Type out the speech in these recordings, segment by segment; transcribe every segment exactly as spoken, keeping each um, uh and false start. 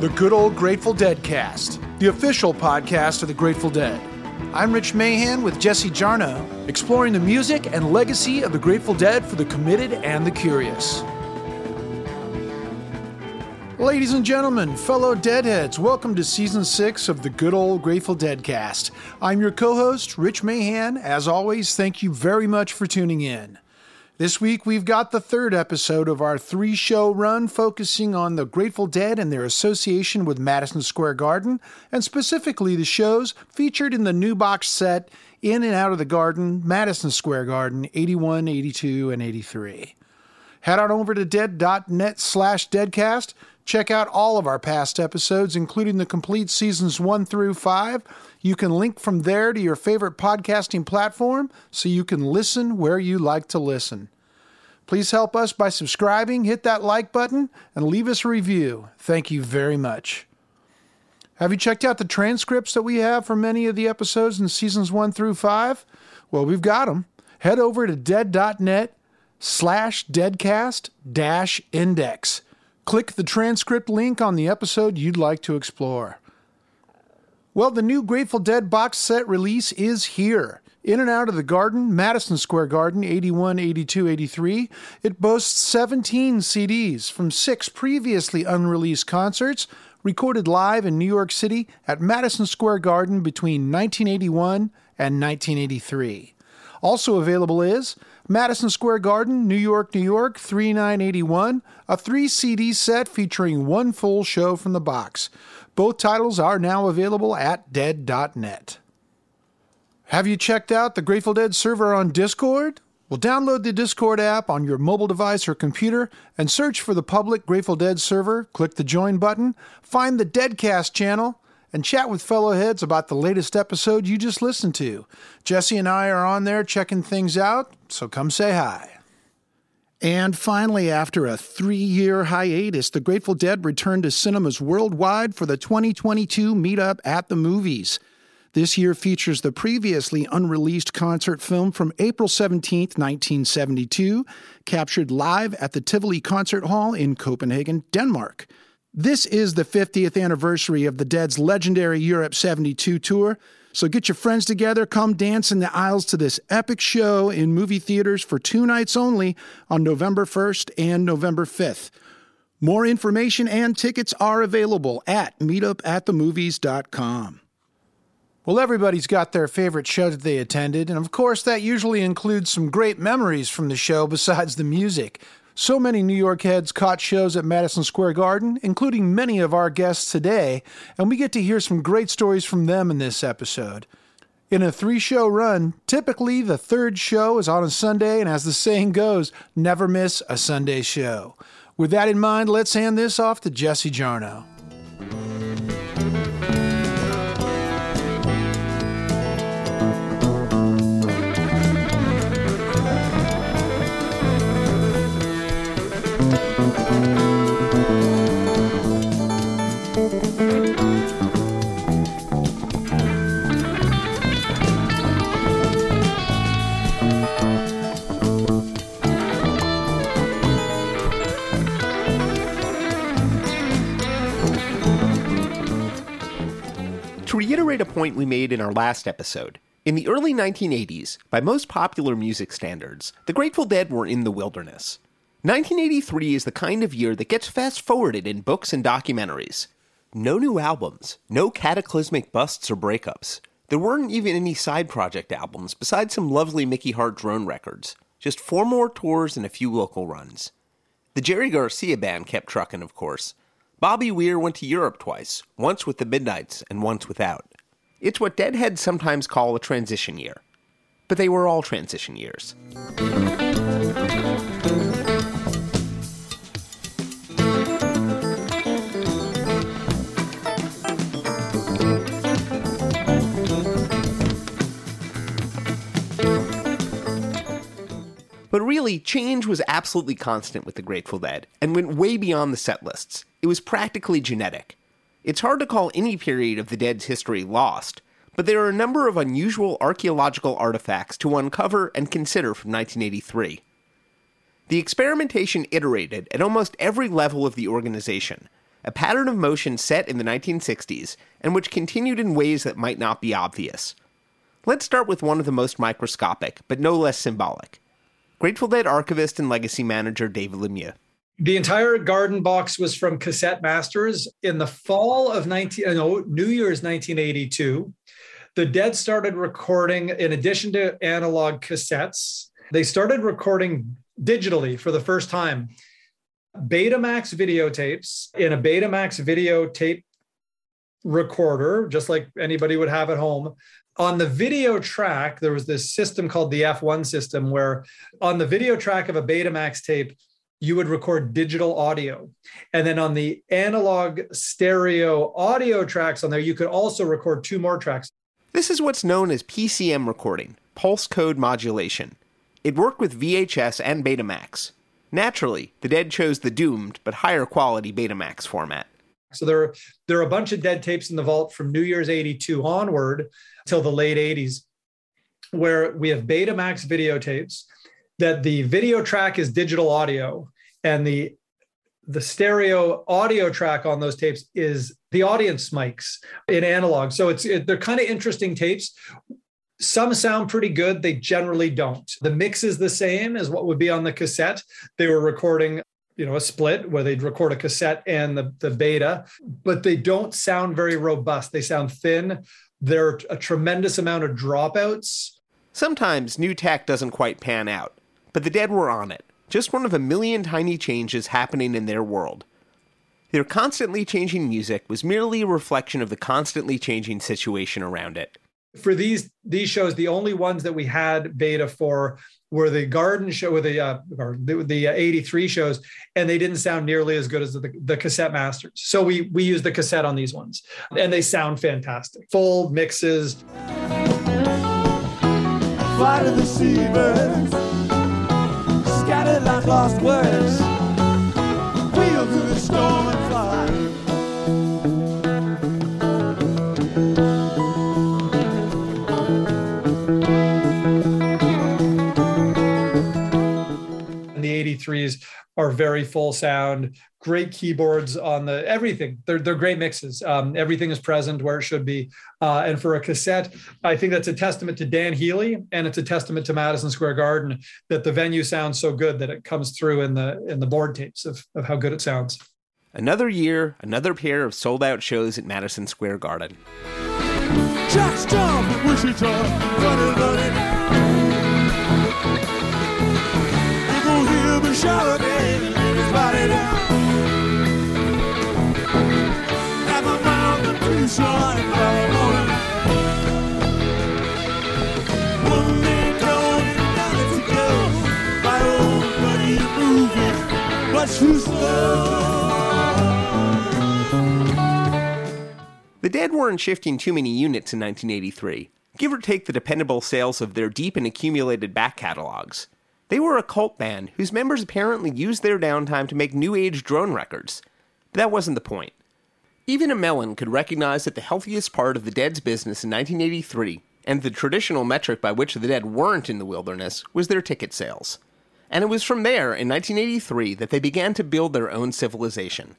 The Good Old Grateful Dead Cast, the official podcast of the Grateful Dead. I'm Rich Mahan with Jesse Jarnow, exploring the music and legacy of the Grateful Dead for the committed and the curious. Ladies and gentlemen, fellow Deadheads, welcome to Season six of the Good Old Grateful Dead Cast. I'm your co-host, Rich Mahan. As always, thank you very much for tuning in. This week, we've got the third episode of our three-show run focusing on the Grateful Dead and their association with Madison Square Garden, and specifically the shows featured in the new box set, In and Out of the Garden, Madison Square Garden, eighty-one, eighty-two, and eighty-three. Head on over to dead.net slash deadcast. Check out all of our past episodes, including the complete seasons one through five. You can link from there to your favorite podcasting platform so you can listen where you like to listen. Please help us by subscribing, hit that like button, and leave us a review. Thank you very much. Have you checked out the transcripts that we have for many of the episodes in seasons one through five? Well, we've got them. Head over to dead.net slash deadcast dash index. Click the transcript link on the episode you'd like to explore. Well, the new Grateful Dead box set release is here. In and Out of the Garden, Madison Square Garden, eighty-one, eighty-two, eighty-three. It boasts seventeen C Ds from six previously unreleased concerts recorded live in New York City at Madison Square Garden between nineteen eighty-one and nineteen eighty-three. Also available is Madison Square Garden, New York, New York, thirty-nine eighty-one, a three C D set featuring one full show from the box. Both titles are now available at dead dot net. Have you checked out the Grateful Dead server on Discord? Well, download the Discord app on your mobile device or computer and search for the public Grateful Dead server, click the join button, find the Deadcast channel, and chat with fellow heads about the latest episode you just listened to. Jesse and I are on there checking things out, so come say hi. And finally, after a three-year hiatus, the Grateful Dead returned to cinemas worldwide for the twenty twenty-two meetup at the movies. This year features the previously unreleased concert film from April seventeenth, nineteen seventy-two, captured live at the Tivoli Concert Hall in Copenhagen, Denmark. This is the fiftieth anniversary of the Dead's legendary Europe seventy-two tour, so get your friends together, come dance in the aisles to this epic show in movie theaters for two nights only on November first and November fifth. More information and tickets are available at meetup at the movies dot com. Well, everybody's got their favorite show that they attended, and of course that usually includes some great memories from the show besides the music. So many New York heads caught shows at Madison Square Garden, including many of our guests today, and we get to hear some great stories from them in this episode. In a three-show run, typically the third show is on a Sunday, and as the saying goes, never miss a Sunday show. With that in mind, let's hand this off to Jesse Jarnow. Reiterate a point we made in our last episode. In the early nineteen eighties, by most popular music standards, the Grateful Dead were in the wilderness. nineteen eighty-three is the kind of year that gets fast-forwarded in books and documentaries. No new albums, no cataclysmic busts or breakups. There weren't even any side project albums besides some lovely Mickey Hart drone records. Just four more tours and a few local runs. The Jerry Garcia band kept trucking, of course. Bobby Weir went to Europe twice, once with the Midnights and once without. It's what Deadheads sometimes call a transition year. But they were all transition years. But really, change was absolutely constant with the Grateful Dead, and went way beyond the set lists. It was practically genetic. It's hard to call any period of the Dead's history lost, but there are a number of unusual archaeological artifacts to uncover and consider from nineteen eighty-three. The experimentation iterated at almost every level of the organization, a pattern of motion set in the nineteen sixties, and which continued in ways that might not be obvious. Let's start with one of the most microscopic, but no less symbolic. Grateful Dead archivist and legacy manager Dave Lemieux. The entire garden box was from Cassette Masters. In the fall of nineteen, no, New Year's nineteen eighty-two, the Dead started recording, in addition to analog cassettes, they started recording digitally for the first time. Betamax videotapes in a Betamax videotape recorder, just like anybody would have at home. On the video track, there was this system called the F one system, where on the video track of a Betamax tape, you would record digital audio. And then on the analog stereo audio tracks on there, you could also record two more tracks. This is what's known as P C M recording, pulse code modulation. It worked with V H S and Betamax. Naturally, the Dead chose the doomed but higher quality Betamax format. So there are, there are a bunch of Dead tapes in the vault from New Year's eighty-two onward till the late eighties, where we have Betamax videotapes that the video track is digital audio, and the the stereo audio track on those tapes is the audience mics in analog. So it's it, they're kind of interesting tapes. Some sound pretty good. They generally don't. The mix is the same as what would be on the cassette. They were recording, you know, a split where they'd record a cassette and the, the beta, but they don't sound very robust. They sound thin. There are a tremendous amount of dropouts. Sometimes new tech doesn't quite pan out, but the Dead were on it. Just one of a million tiny changes happening in their world. Their constantly changing music was merely a reflection of the constantly changing situation around it. For these these shows, the only ones that we had beta for were the garden show, or the uh, or the, the eighty-three shows, and they didn't sound nearly as good as the, the Cassette Masters. So we we used the cassette on these ones, and they sound fantastic. Full mixes. Fly to the seabirds, scattered like lost words, wheel through the storm and fly. eighty-threes are very full sound, great keyboards on the everything. They're they're great mixes. Um, everything is present where it should be. Uh, and for a cassette, I think that's a testament to Dan Healy, and it's a testament to Madison Square Garden that the venue sounds so good that it comes through in the in the board tapes of, of how good it sounds. Another year, another pair of sold-out shows at Madison Square Garden. Jack's Jump, Wichita, running, running. The Dead weren't shifting too many units in nineteen eighty-three, give or take the dependable sales of their deep and accumulated back catalogs. They were a cult band whose members apparently used their downtime to make new age drone records. But that wasn't the point. Even a melon could recognize that the healthiest part of the Dead's business in nineteen eighty-three, and the traditional metric by which the Dead weren't in the wilderness, was their ticket sales. And it was from there, in nineteen eighty-three, that they began to build their own civilization.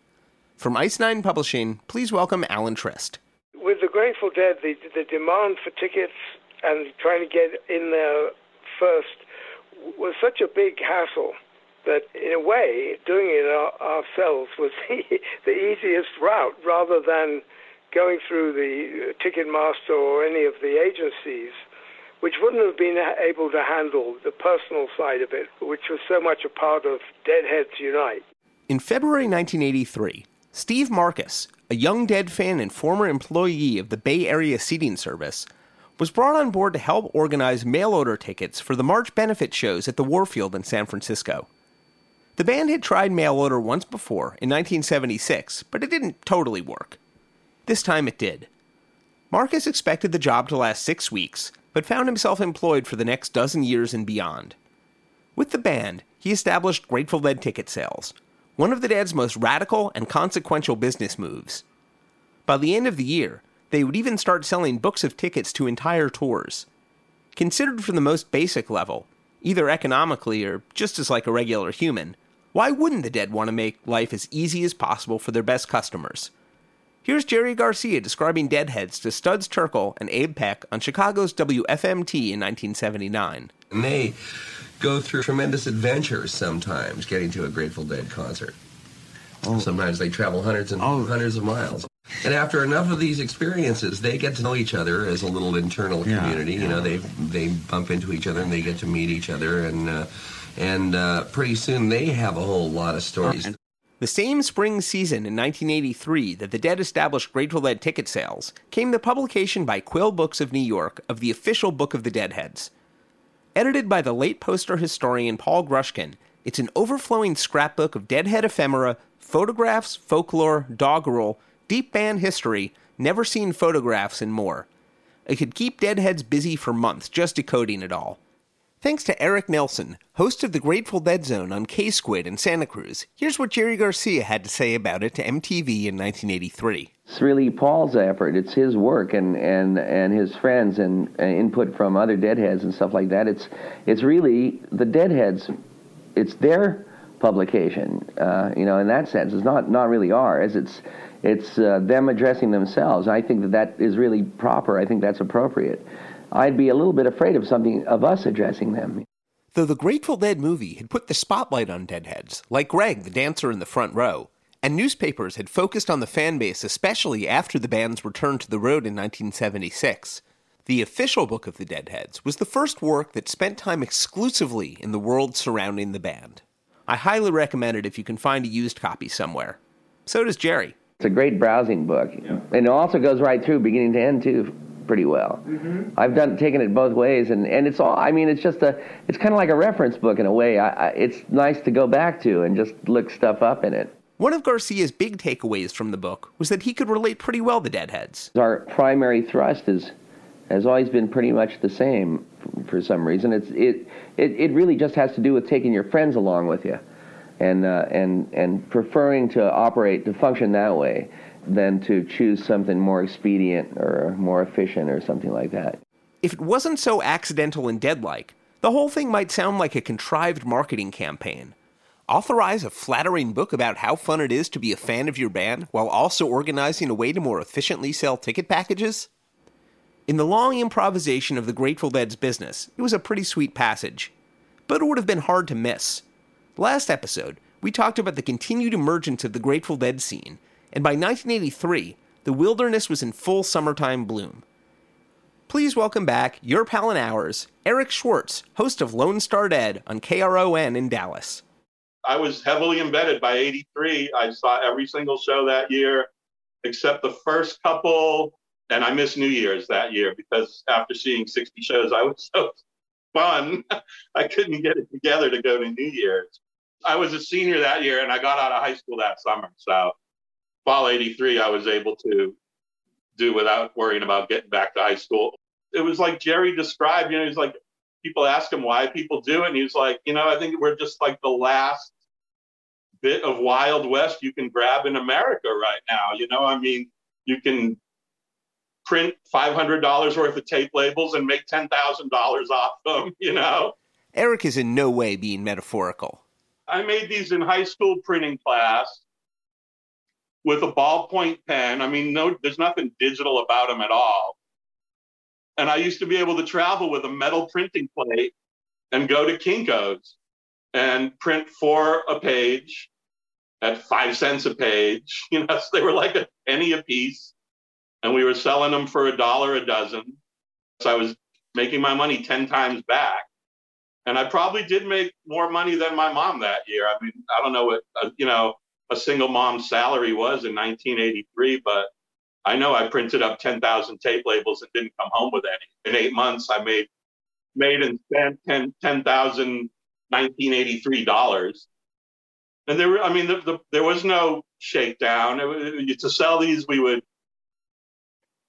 From Ice Nine Publishing, please welcome Alan Trist. With the Grateful Dead, the, the demand for tickets and trying to get in there first was such a big hassle that, in a way, doing it our, ourselves was the, the easiest route, rather than going through the Ticketmaster or any of the agencies, which wouldn't have been able to handle the personal side of it, which was so much a part of Deadheads Unite. In February nineteen eighty-three, Steve Marcus, a young Dead fan and former employee of the Bay Area Seating Service, was brought on board to help organize mail-order tickets for the March benefit shows at the Warfield in San Francisco. The band had tried mail-order once before, in nineteen seventy-six, but it didn't totally work. This time it did. Marcus expected the job to last six weeks, but found himself employed for the next dozen years and beyond. With the band, he established Grateful Dead ticket sales, one of the Dead's most radical and consequential business moves. By the end of the year, they would even start selling books of tickets to entire tours. Considered from the most basic level, either economically or just as like a regular human, Why wouldn't the Dead want to make life as easy as possible for their best customers? Here's Jerry Garcia describing Deadheads to Studs Terkel and Abe Peck on Chicago's W F M T in nineteen seventy-nine. And they go through tremendous adventures sometimes getting to a Grateful Dead concert. Oh. Sometimes they travel hundreds and oh. hundreds of miles. And after enough of these experiences, they get to know each other as a little internal yeah, community. Yeah. You know, they they bump into each other and they get to meet each other. And, uh, and uh, pretty soon they have a whole lot of stories. The same spring season in nineteen eighty-three that the Dead established Grateful Dead ticket sales came the publication by Quill Books of New York of the official book of the Deadheads. Edited by the late poster historian Paul Grushkin, it's an overflowing scrapbook of Deadhead ephemera, photographs, folklore, doggerel, deep band history, never-seen photographs, and more. It could keep Deadheads busy for months just decoding it all. Thanks to Eric Nelson, host of the Grateful Dead Zone on K-Squid in Santa Cruz, here's what Jerry Garcia had to say about it to M T V in nineteen eighty-three. It's really Paul's effort. It's his work and, and, and his friends and, and input from other Deadheads and stuff like that. It's, it's really the Deadheads. It's their publication, uh, you know, in that sense. It's not, not really ours. It's... It's uh, them addressing themselves. I think that that is really proper. I think that's appropriate. I'd be a little bit afraid of something of us addressing them. Though the Grateful Dead movie had put the spotlight on Deadheads, like Greg, the dancer in the front row, and newspapers had focused on the fan base, especially after the band's return to the road in nineteen seventy-six, the official book of the Deadheads was the first work that spent time exclusively in the world surrounding the band. I highly recommend it if you can find a used copy somewhere. So does Jerry. It's a great browsing book, yeah. And it also goes right through beginning to end too, pretty well. Mm-hmm. I've done taken it both ways, and, and it's all. I mean, it's just a. It's kind of like a reference book in a way. I, I, it's nice to go back to and just look stuff up in it. One of Garcia's big takeaways from the book was that he could relate pretty well to Deadheads. Our primary thrust is has always been pretty much the same. For some reason, it's it it, it really just has to do with taking your friends along with you. And uh, and and preferring to operate, to function that way, than to choose something more expedient or more efficient or something like that. If it wasn't so accidental and dead-like, the whole thing might sound like a contrived marketing campaign. Authorize a flattering book about how fun it is to be a fan of your band while also organizing a way to more efficiently sell ticket packages? In the long improvisation of the Grateful Dead's business, it was a pretty sweet passage, but it would have been hard to miss. Last episode, we talked about the continued emergence of the Grateful Dead scene, and by nineteen eighty-three, the wilderness was in full summertime bloom. Please welcome back your pal and ours, Eric Schwartz, host of Lone Star Dead on K R O N in Dallas. I was heavily embedded by eighty-three. I saw every single show that year, except the first couple, and I missed New Year's that year because after seeing sixty shows, I was so fun. I couldn't get it together to go to New Year's. I was a senior that year, and I got out of high school that summer. So fall eighty-three, I was able to do without worrying about getting back to high school. It was like Jerry described, you know, he's like, people ask him why people do it. And he's like, you know, I think we're just like the last bit of Wild West you can grab in America right now. You know, I mean, you can print five hundred dollars worth of tape labels and make ten thousand dollars off them, you know. Eric is in no way being metaphorical. I made these in high school printing class with a ballpoint pen. I mean, no, there's nothing digital about them at all. And I used to be able to travel with a metal printing plate and go to Kinko's and print four a page at five cents a page. You know, so they were like a penny a piece. And we were selling them for a dollar a dozen. So I was making my money ten times back. And I probably did make more money than my mom that year. I mean, I don't know what, uh, you know, a single mom's salary was in nineteen eighty-three, but I know I printed up ten thousand tape labels and didn't come home with any. In eight months, I made made and spent ten thousand nineteen eighty-three dollars. And there were, I mean, the, the, there was no shakedown. It, it, to sell these, we would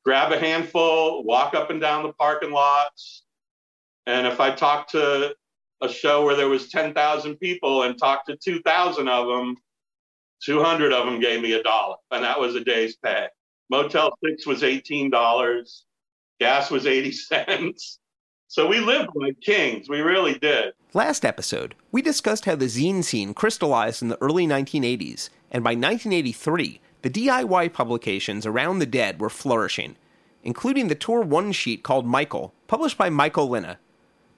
grab a handful, walk up and down the parking lots. And if I talked to a show where there was ten thousand people and talked to two thousand of them, two hundred of them gave me a dollar. And that was a day's pay. Motel six was eighteen dollars. Gas was eighty cents. So we lived like kings. We really did. Last episode, we discussed how the zine scene crystallized in the early nineteen eighties, and by nineteen eighty-three, the D I Y publications around the Dead were flourishing, including the Tour One sheet called Michael, published by Michael Linna.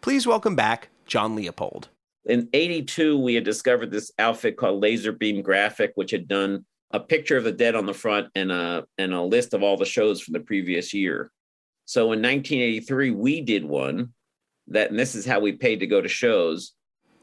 Please welcome back John Leopold. In eighty-two, we had discovered this outfit called Laser Beam Graphic, which had done a picture of the Dead on the front and a, and a list of all the shows from the previous year. So in nineteen eighty-three, we did one, that, and this is how we paid to go to shows.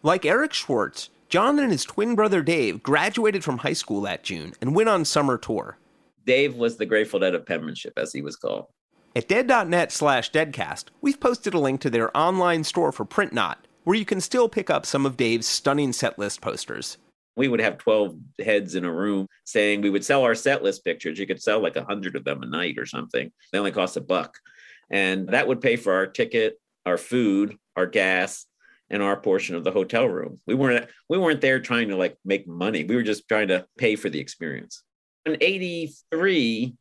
Like Eric Schwartz, John and his twin brother Dave graduated from high school that June and went on summer tour. Dave was the Grateful Dead of penmanship, as he was called. At dead.net slash deadcast, we've posted a link to their online store for PrintNot, where you can still pick up some of Dave's stunning setlist posters. We would have twelve heads in a room saying we would sell our set list pictures. You could sell like one hundred of them a night or something. They only cost a buck. And that would pay for our ticket, our food, our gas, and our portion of the hotel room. We weren't we weren't there trying to like make money. We were just trying to pay for the experience. In eighty-three,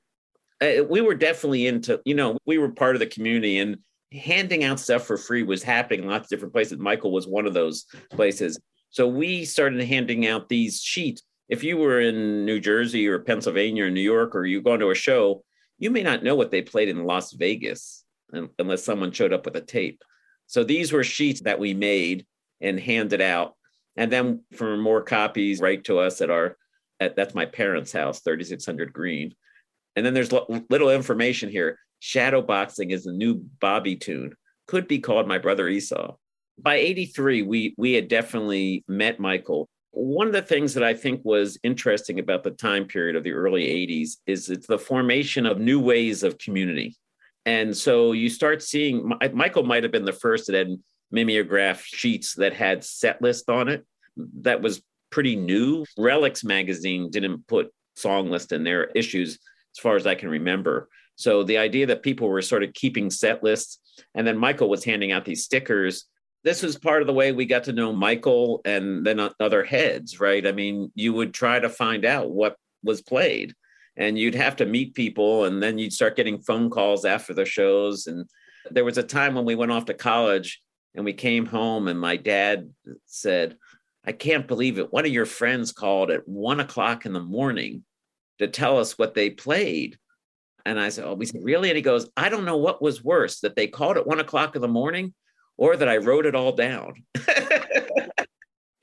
we were definitely into, you know, we were part of the community, and handing out stuff for free was happening in lots of different places. Michael was one of those places. So we started handing out these sheets. If you were in New Jersey or Pennsylvania or New York, or you go into a show, you may not know what they played in Las Vegas unless someone showed up with a tape. So these were sheets that we made and handed out. And then for more copies, write to us at our, at, that's my parents' house, thirty-six hundred Green. And then there's little information here. Shadowboxing is the new Bobby tune. Could be called My Brother Esau. By eighty-three, we we had definitely met Michael. One of the things that I think was interesting about the time period of the early eighties is it's the formation of new ways of community. And so you start seeing, Michael might have been the first that had mimeograph sheets that had set list on it. That was pretty new. Relics magazine didn't put song list in their issues as far as I can remember. So the idea that people were sort of keeping set lists, and then Michael was handing out these stickers. This was part of the way we got to know Michael and then other heads, right? I mean, you would try to find out what was played, and you'd have to meet people, and then you'd start getting phone calls after the shows. And there was a time when we went off to college and we came home, and my dad said, I can't believe it. One of your friends called at one o'clock in the morning to tell us what they played. And I said, oh, we said, really? And he goes, I don't know what was worse, that they called at one o'clock in the morning or that I wrote it all down.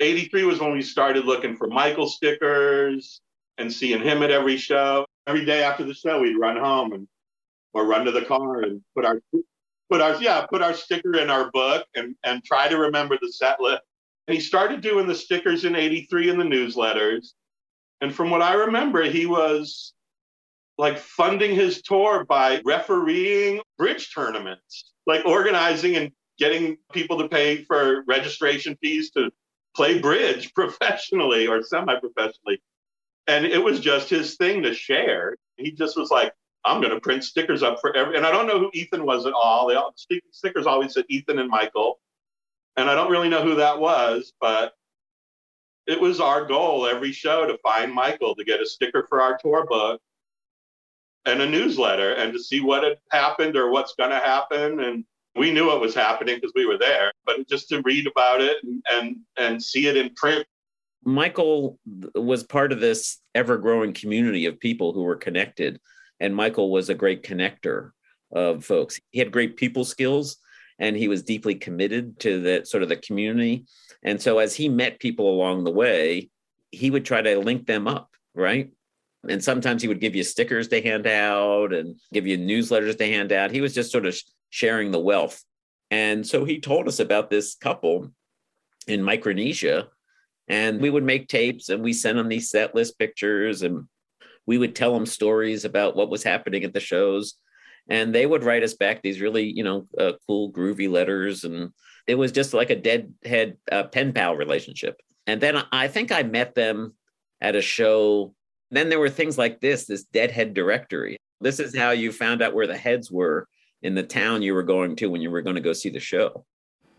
eighty-three was when we started looking for Michael stickers and seeing him at every show. Every day after the show, we'd run home and or run to the car and put our put our yeah, put our sticker in our book and, and try to remember the set list. And he started doing the stickers in eighty-three in the newsletters. And from what I remember, he was like funding his tour by refereeing bridge tournaments, like organizing and getting people to pay for registration fees to play bridge professionally or semi-professionally. And it was just his thing to share. He just was like, I'm going to print stickers up for every, and I don't know who Ethan was at all. They all, stickers always said Ethan and Michael. And I don't really know who that was, but it was our goal every show to find Michael, to get a sticker for our tour book and a newsletter, and to see what had happened or what's going to happen. And we knew what was happening because we were there, but just to read about it and, and and see it in print. Michael was part of this ever-growing community of people who were connected, and Michael was a great connector of folks. He had great people skills, and he was deeply committed to the sort of the community. And so as he met people along the way, he would try to link them up, right? And sometimes he would give you stickers to hand out and give you newsletters to hand out. He was just sort of sharing the wealth. And so he told us about this couple in Micronesia, and we would make tapes and we sent them these set list pictures, and we would tell them stories about what was happening at the shows. And they would write us back these really, you know, uh, cool, groovy letters. And it was just like a deadhead uh, pen pal relationship. And then I think I met them at a show. Then there were things like this, this deadhead directory. This is how you found out where the heads were in the town you were going to when you were going to go see the show.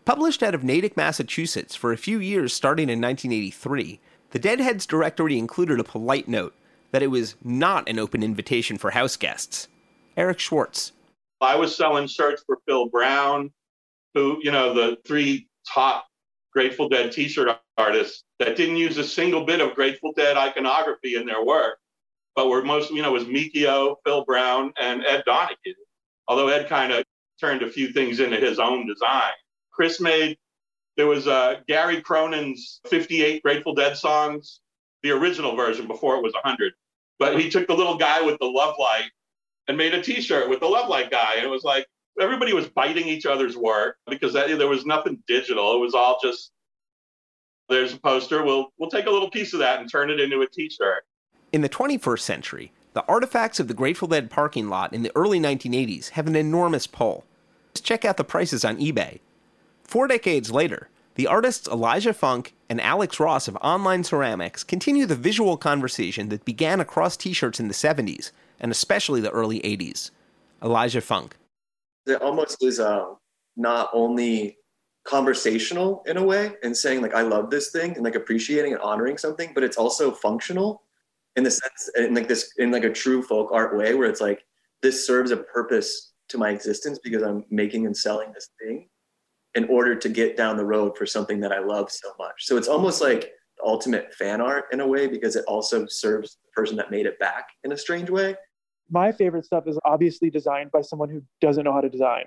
Published out of Natick, Massachusetts for a few years starting in nineteen eighty-three, the Deadheads Directory included a polite note that it was not an open invitation for house guests. Eric Schwartz. I was selling shirts for Phil Brown. who, you know, the three top Grateful Dead t-shirt artists that didn't use a single bit of Grateful Dead iconography in their work, but were most, you know, was Mikio, Phil Brown, and Ed Donahue. Although Ed kind of turned a few things into his own design. Chris made, there was uh, Gary Cronin's fifty-eight Grateful Dead songs, the original version before it was one hundred. But he took the little guy with the love light and made a t-shirt with the love light guy. And it was like, everybody was biting each other's work because that, there was nothing digital. It was all just, there's a poster. We'll, we'll take a little piece of that and turn it into a t-shirt. In the twenty-first century, the artifacts of the Grateful Dead parking lot in the early nineteen eighties have an enormous pull. Just check out the prices on eBay. Four decades later, the artists Elijah Funk and Alix Ross of Online Ceramics continue the visual conversation that began across t-shirts in the seventies, and especially the early eighties. Elijah Funk. It almost is uh, not only conversational in a way and saying, like, I love this thing and, like, appreciating and honoring something, but it's also functional in the sense, in like this, in like a true folk art way where it's like, this serves a purpose to my existence because I'm making and selling this thing in order to get down the road for something that I love so much. So it's almost like ultimate fan art in a way because it also serves the person that made it back in a strange way. My favorite stuff is obviously designed by someone who doesn't know how to design.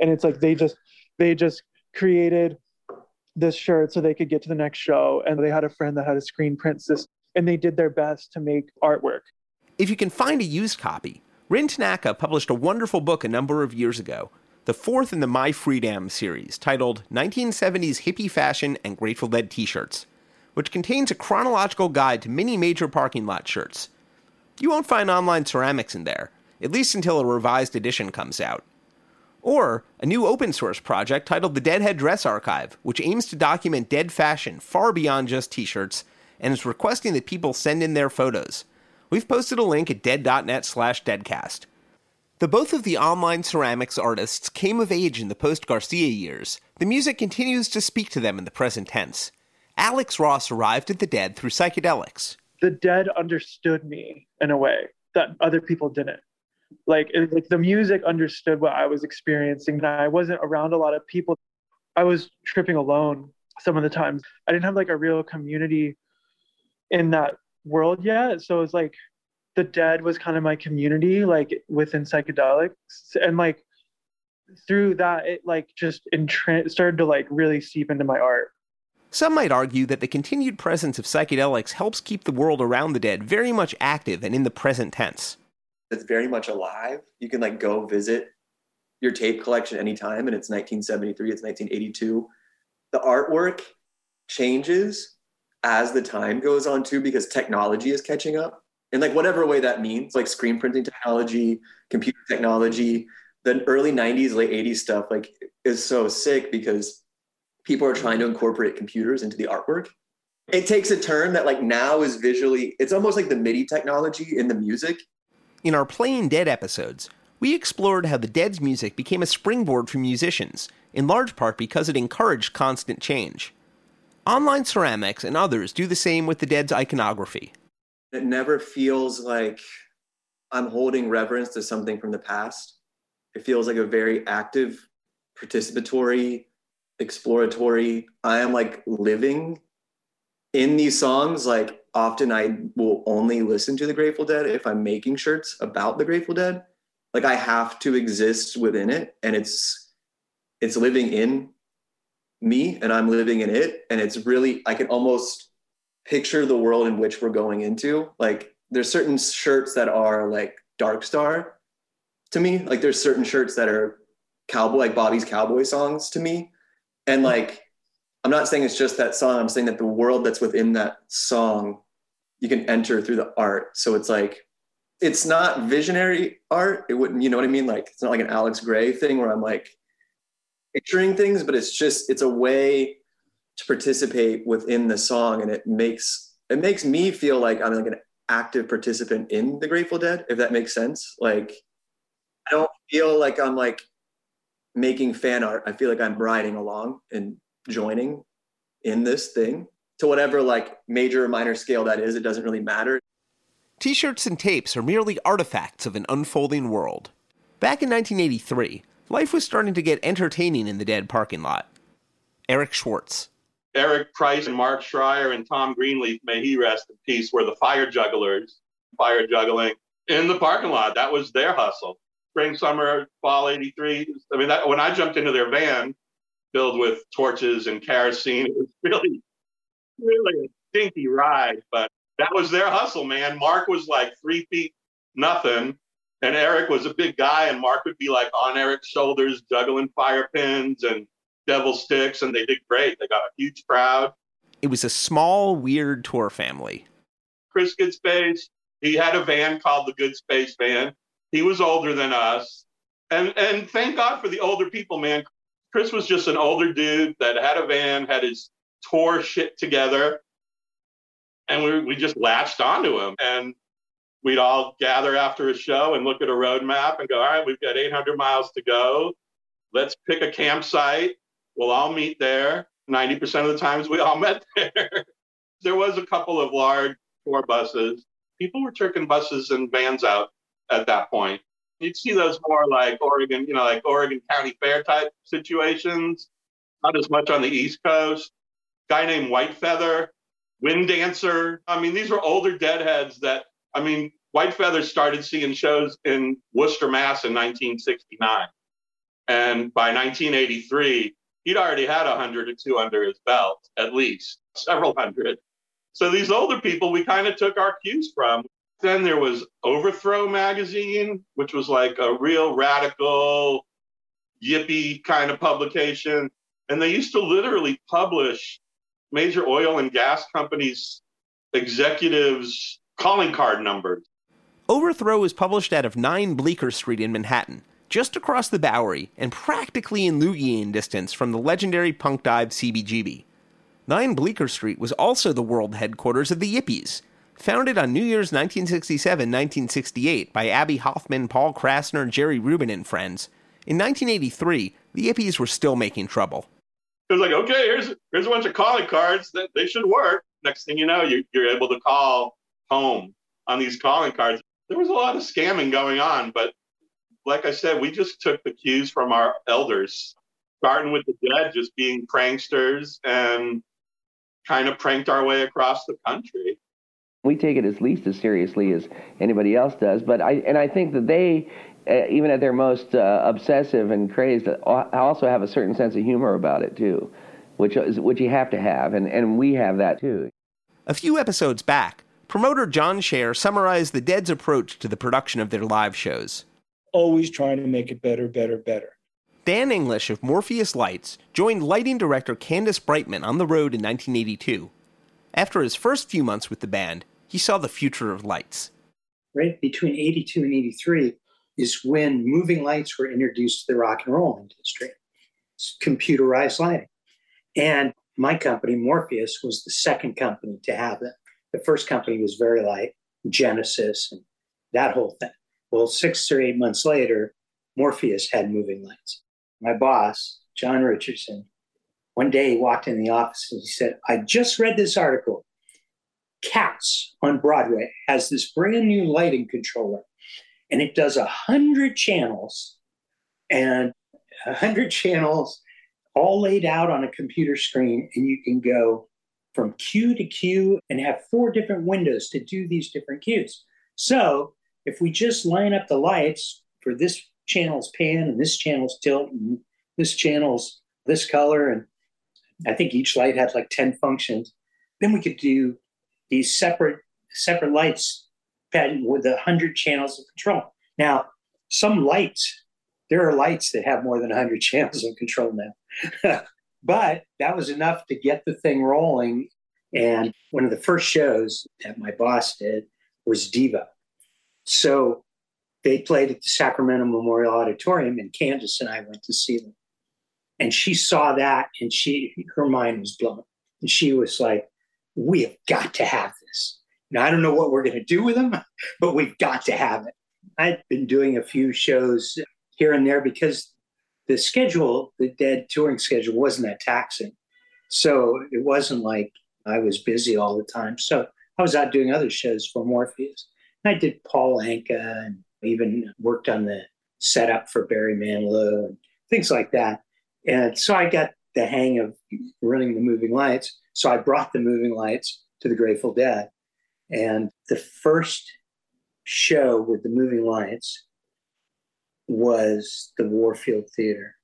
And it's like they just they just created this shirt so they could get to the next show. And they had a friend that had a screen print system. And they did their best to make artwork. If you can find a used copy, Rin Tanaka published a wonderful book a number of years ago, the fourth in the My Freedom series, titled nineteen seventies Hippie Fashion and Grateful Dead T-Shirts, which contains a chronological guide to many major parking lot shirts. You won't find Online Ceramics in there, at least until a revised edition comes out. Or a new open source project titled the Deadhead Dress Archive, which aims to document Dead fashion far beyond just t-shirts, and is requesting that people send in their photos. We've posted a link at dead.net slash deadcast. Though both of the Online Ceramics artists came of age in the post-Garcia years, the music continues to speak to them in the present tense. Alix Ross arrived at the Dead through psychedelics. The Dead understood me in a way that other people didn't. Like, it, like the music understood what I was experiencing. And I wasn't around a lot of people. I was tripping alone some of the times. I didn't have like a real community in that world yet. So it was like the Dead was kind of my community, like within psychedelics. And like through that, it like just entran- started to like really seep into my art. Some might argue that the continued presence of psychedelics helps keep the world around the Dead very much active and in the present tense. It's very much alive. You can like go visit your tape collection anytime, and it's nineteen seventy-three, it's nineteen eighty-two. The artwork changes as the time goes on too, because technology is catching up in like whatever way that means, like screen printing technology, computer technology. The early nineties, late eighties stuff like is so sick because people are trying to incorporate computers into the artwork. It takes a turn that like now is visually, it's almost like the MIDI technology in the music. In our Playing Dead episodes, we explored how the Dead's music became a springboard for musicians, in large part because it encouraged constant change. Online Ceramics and others do the same with the Dead's iconography. It never feels like I'm holding reverence to something from the past. It feels like a very active, participatory, exploratory. I am like living in these songs. Like often I will only listen to the Grateful Dead if I'm making shirts about the Grateful Dead. Like I have to exist within it, and it's it's living in me and I'm living in it. And it's really, I can almost picture the world in which we're going into. Like there's certain shirts that are like Dark Star to me. Like there's certain shirts that are cowboy, like Bobby's Cowboy songs to me. And like, I'm not saying it's just that song. I'm saying that the world that's within that song, you can enter through the art. So it's like, it's not visionary art. It wouldn't, you know what I mean? Like, it's not like an Alex Gray thing where I'm like picturing things, but it's just, it's a way to participate within the song. And it makes, it makes me feel like I'm like an active participant in the Grateful Dead, if that makes sense. Like, I don't feel like I'm like, making fan art. I feel like I'm riding along and joining in this thing to whatever like major or minor scale that is. It doesn't really matter. T-shirts and tapes are merely artifacts of an unfolding world. Back in nineteen eighty-three, life was starting to get entertaining in the Dead parking lot. Eric Schwartz. Eric Price and Mark Schreier and Tom Greenleaf, may he rest in peace, were the fire jugglers, fire juggling in the parking lot. That was their hustle. Spring, summer, fall eighty-three. I mean, that, when I jumped into their van filled with torches and kerosene, it was really, really a stinky ride. But that was their hustle, man. Mark was like three feet nothing. And Eric was a big guy, and Mark would be like on Eric's shoulders, juggling fire pins and devil sticks, and they did great. They got a huge crowd. It was a small, weird tour family. Chris Goodspace, he had a van called the Goodspace van. He was older than us. And and thank God for the older people, man. Chris was just an older dude that had a van, had his tour shit together. And we we just latched onto him. And we'd all gather after a show and look at a road map and go, all right, we've got eight hundred miles to go. Let's pick a campsite. We'll all meet there. ninety percent of the times we all met there. There was a couple of large tour buses. People were turking buses and vans out at that point. You'd see those more like Oregon, you know, like Oregon County Fair type situations. Not as much on the East Coast. Guy named Whitefeather, Wind Dancer. I mean, these were older Deadheads that, I mean, Whitefeather started seeing shows in Worcester, Mass in nineteen sixty-nine. And by nineteen eighty-three, he'd already had a hundred or two under his belt, at least, several hundred. So these older people, we kind of took our cues from. Then there was Overthrow magazine, which was like a real radical, yippie kind of publication. And they used to literally publish major oil and gas companies' executives' calling card numbers. Overthrow was published out of nine Bleecker Street in Manhattan, just across the Bowery and practically in Lugien distance from the legendary punk dive C B G B. nine Bleecker Street was also the world headquarters of the Yippies, founded on New Year's nineteen sixty-seven to nineteen sixty-eight by Abby Hoffman, Paul Krasner, Jerry Rubin, and friends. In nineteen eighty-three, the Yippies were still making trouble. It was like, okay, here's here's a bunch of calling cards that they should work. Next thing you know, you're, you're able to call home on these calling cards. There was a lot of scamming going on, but like I said, we just took the cues from our elders, starting with the Dead just being pranksters and kind of pranked our way across the country. We take it at least as seriously as anybody else does, but I and I think that they, uh, even at their most uh, obsessive and crazed, also have a certain sense of humor about it too, which is which you have to have, and, and we have that too. A few episodes back, promoter John Scher summarized the Dead's approach to the production of their live shows. Always trying to make it better, better, better. Dan English of Morpheus Lights joined lighting director Candace Brightman on the road in nineteen eighty-two. After his first few months with the band, he saw the future of lights. Right between eighty-two and eighty-three is when moving lights were introduced to the rock and roll industry. It's computerized lighting. And my company, Morpheus, was the second company to have it. The first company was Very Light, Genesis, and that whole thing. Well, six or eight months later, Morpheus had moving lights. My boss, John Richardson, one day he walked in the office and he said, I just read this article. Cats on Broadway has this brand new lighting controller, and it does one hundred channels, and one hundred channels all laid out on a computer screen, and you can go from cue to cue and have four different windows to do these different cues. So if we just line up the lights for this channel's pan and this channel's tilt and this channel's this color, and I think each light had like ten functions, then we could do these separate separate lights with one hundred channels of control. Now, some lights, there are lights that have more than one hundred channels of control now. But that was enough to get the thing rolling. And one of the first shows that my boss did was Devo. So they played at the Sacramento Memorial Auditorium, and Candace and I went to see them. And she saw that, and she her mind was blown. And she was like, we have got to have this. Now, I don't know what we're going to do with them, but we've got to have it. I'd been doing a few shows here and there because the schedule, the Dead touring schedule, wasn't that taxing. So it wasn't like I was busy all the time. So I was out doing other shows for Morpheus. I did Paul Anka and even worked on the set up for Barry Manilow and things like that. And so I got the hang of running the moving lights. So I brought the moving lights to the Grateful Dead. And the first show with the moving lights was the Warfield Theater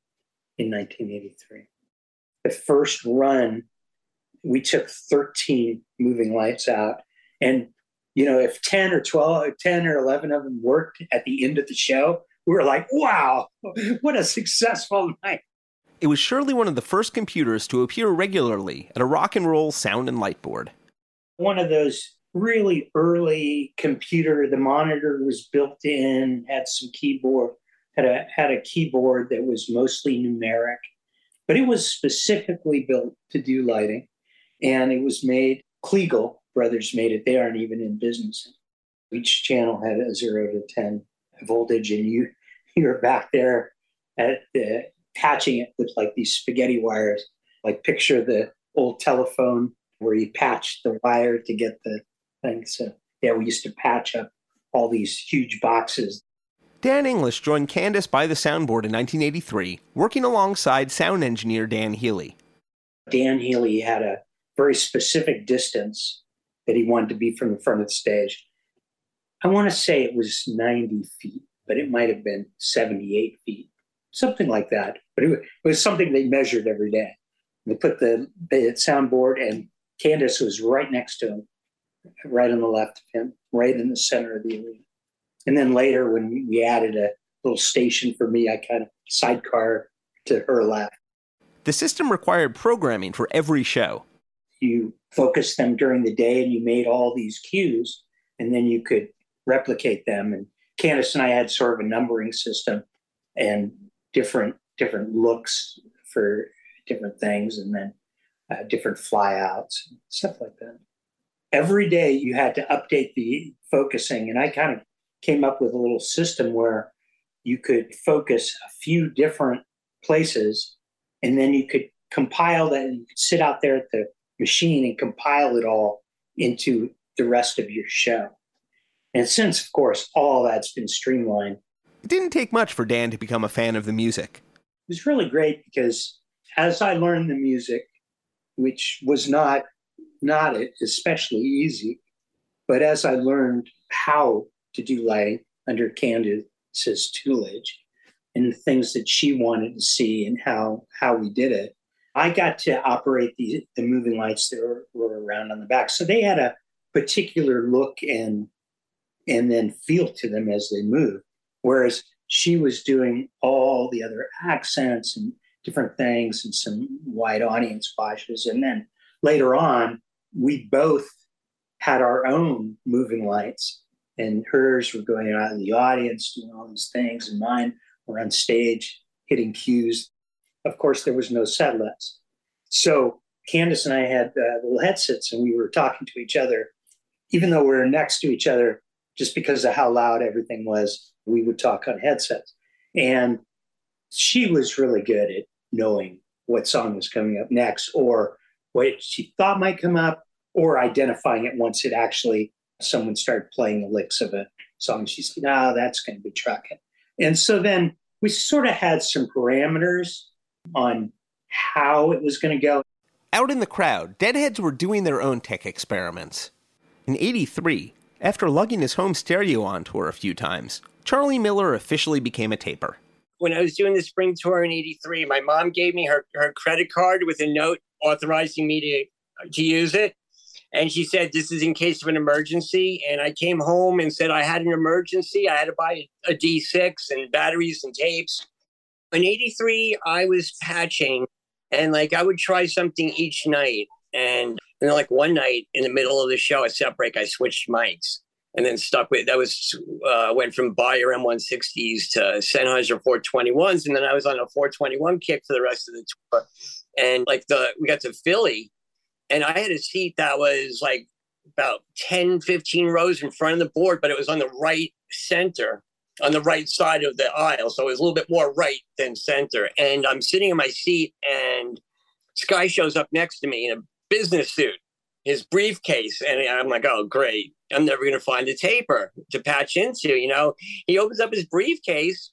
in nineteen eighty-three. The first run, we took thirteen moving lights out. And, you know, if ten or twelve, ten or eleven of them worked at the end of the show, we were like, wow, what a successful night. It was surely one of the first computers to appear regularly at a rock and roll sound and light board. One of those really early computer, the monitor was built in, had some keyboard, had a had a keyboard that was mostly numeric, but it was specifically built to do lighting. And it was made, Kliegel Brothers made it. They aren't even in business. Each channel had a zero to ten voltage, and you you were back there at the patching it with like these spaghetti wires. Like picture the old telephone where you patched the wire to get the thing. So yeah, we used to patch up all these huge boxes. Dan English joined Candace by the soundboard in nineteen eighty-three, working alongside sound engineer Dan Healy. Dan Healy had a very specific distance that he wanted to be from the front of the stage. I want to say it was ninety feet, but it might have been seventy-eight feet. Something like that, but it was something they measured every day. They put the, the soundboard, and Candace was right next to him, right on the left of him, right in the center of the arena. And then later, when we added a little station for me, I kind of sidecar to her left. The system required programming for every show. You focused them during the day, and you made all these cues, and then you could replicate them. And Candace and I had sort of a numbering system, and different different looks for different things, and then uh, different fly-outs, stuff like that. Every day you had to update the focusing, and I kind of came up with a little system where you could focus a few different places, and then you could compile that, and you could sit out there at the machine and compile it all into the rest of your show. And since, of course, all that's been streamlined, it didn't take much for Dan to become a fan of the music. It was really great because as I learned the music, which was not, not especially easy, but as I learned how to do lighting under Candace's tutelage and the things that she wanted to see and how, how we did it, I got to operate the, the moving lights that were, were around on the back. So they had a particular look and, and then feel to them as they moved. Whereas she was doing all the other accents and different things and some wide audience flashes. And then later on, we both had our own moving lights, and hers were going out in the audience, doing all these things, and mine were on stage hitting cues. Of course, there was no set list. So Candace and I had uh, little headsets, and we were talking to each other, even though we were next to each other, just because of how loud everything was. We would talk on headsets, and she was really good at knowing what song was coming up next or what she thought might come up, or identifying it once it actually, someone started playing the licks of a song. She's like, oh, that's going to be trucking. And so then we sort of had some parameters on how it was going to go. Out in the crowd, Deadheads were doing their own tech experiments. In eighty-three, after lugging his home stereo on tour a few times, Charlie Miller officially became a taper. When I was doing the spring tour in eighty-three, my mom gave me her, her credit card with a note authorizing me to, to use it. And she said, this is in case of an emergency. And I came home and said, I had an emergency. I had to buy a D six and batteries and tapes. In eighty-three, I was patching, and like I would try something each night. And then like one night in the middle of the show, at set break, I switched mics. And then stuck with, that was, uh, went from Beyer M one sixties to Sennheiser four twenty-ones. And then I was on a four twenty-one kick for the rest of the tour. And like the, we got to Philly, and I had a seat that was like about ten, fifteen rows in front of the board, but it was on the right center, on the right side of the aisle. So it was a little bit more right than center. And I'm sitting in my seat, and Sky shows up next to me in a business suit, his briefcase. And I'm like, oh, great. I'm never going to find a taper to patch into, you know. He opens up his briefcase,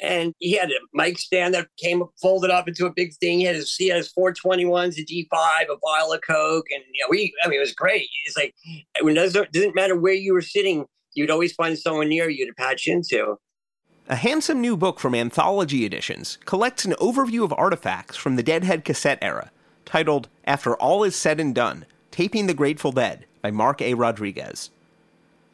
And he had a mic stand that came folded up into a big thing. He had his, he had his four twenty-ones, a G five, a bottle of Coke. And, you know, we, I mean, it was great. It's like, it didn't matter where you were sitting, you'd always find someone near you to patch into. A handsome new book from Anthology Editions collects an overview of artifacts from the Deadhead cassette era, titled After All Is Said and Done, Taping the Grateful Dead by Mark A. Rodriguez.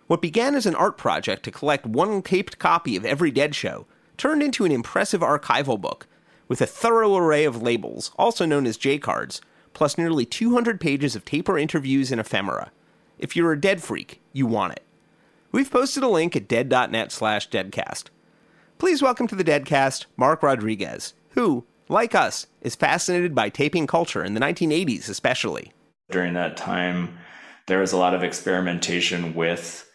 What began as an art project to collect one taped copy of every Dead show turned into an impressive archival book with a thorough array of labels, also known as J-cards, plus nearly two hundred pages of taper interviews and ephemera. If you're a Dead freak, you want it. We've posted a link at dead.net slash deadcast. Please welcome to the Deadcast, Mark Rodriguez, who, like us, is fascinated by taping culture in the nineteen eighties especially. During that time, there was a lot of experimentation with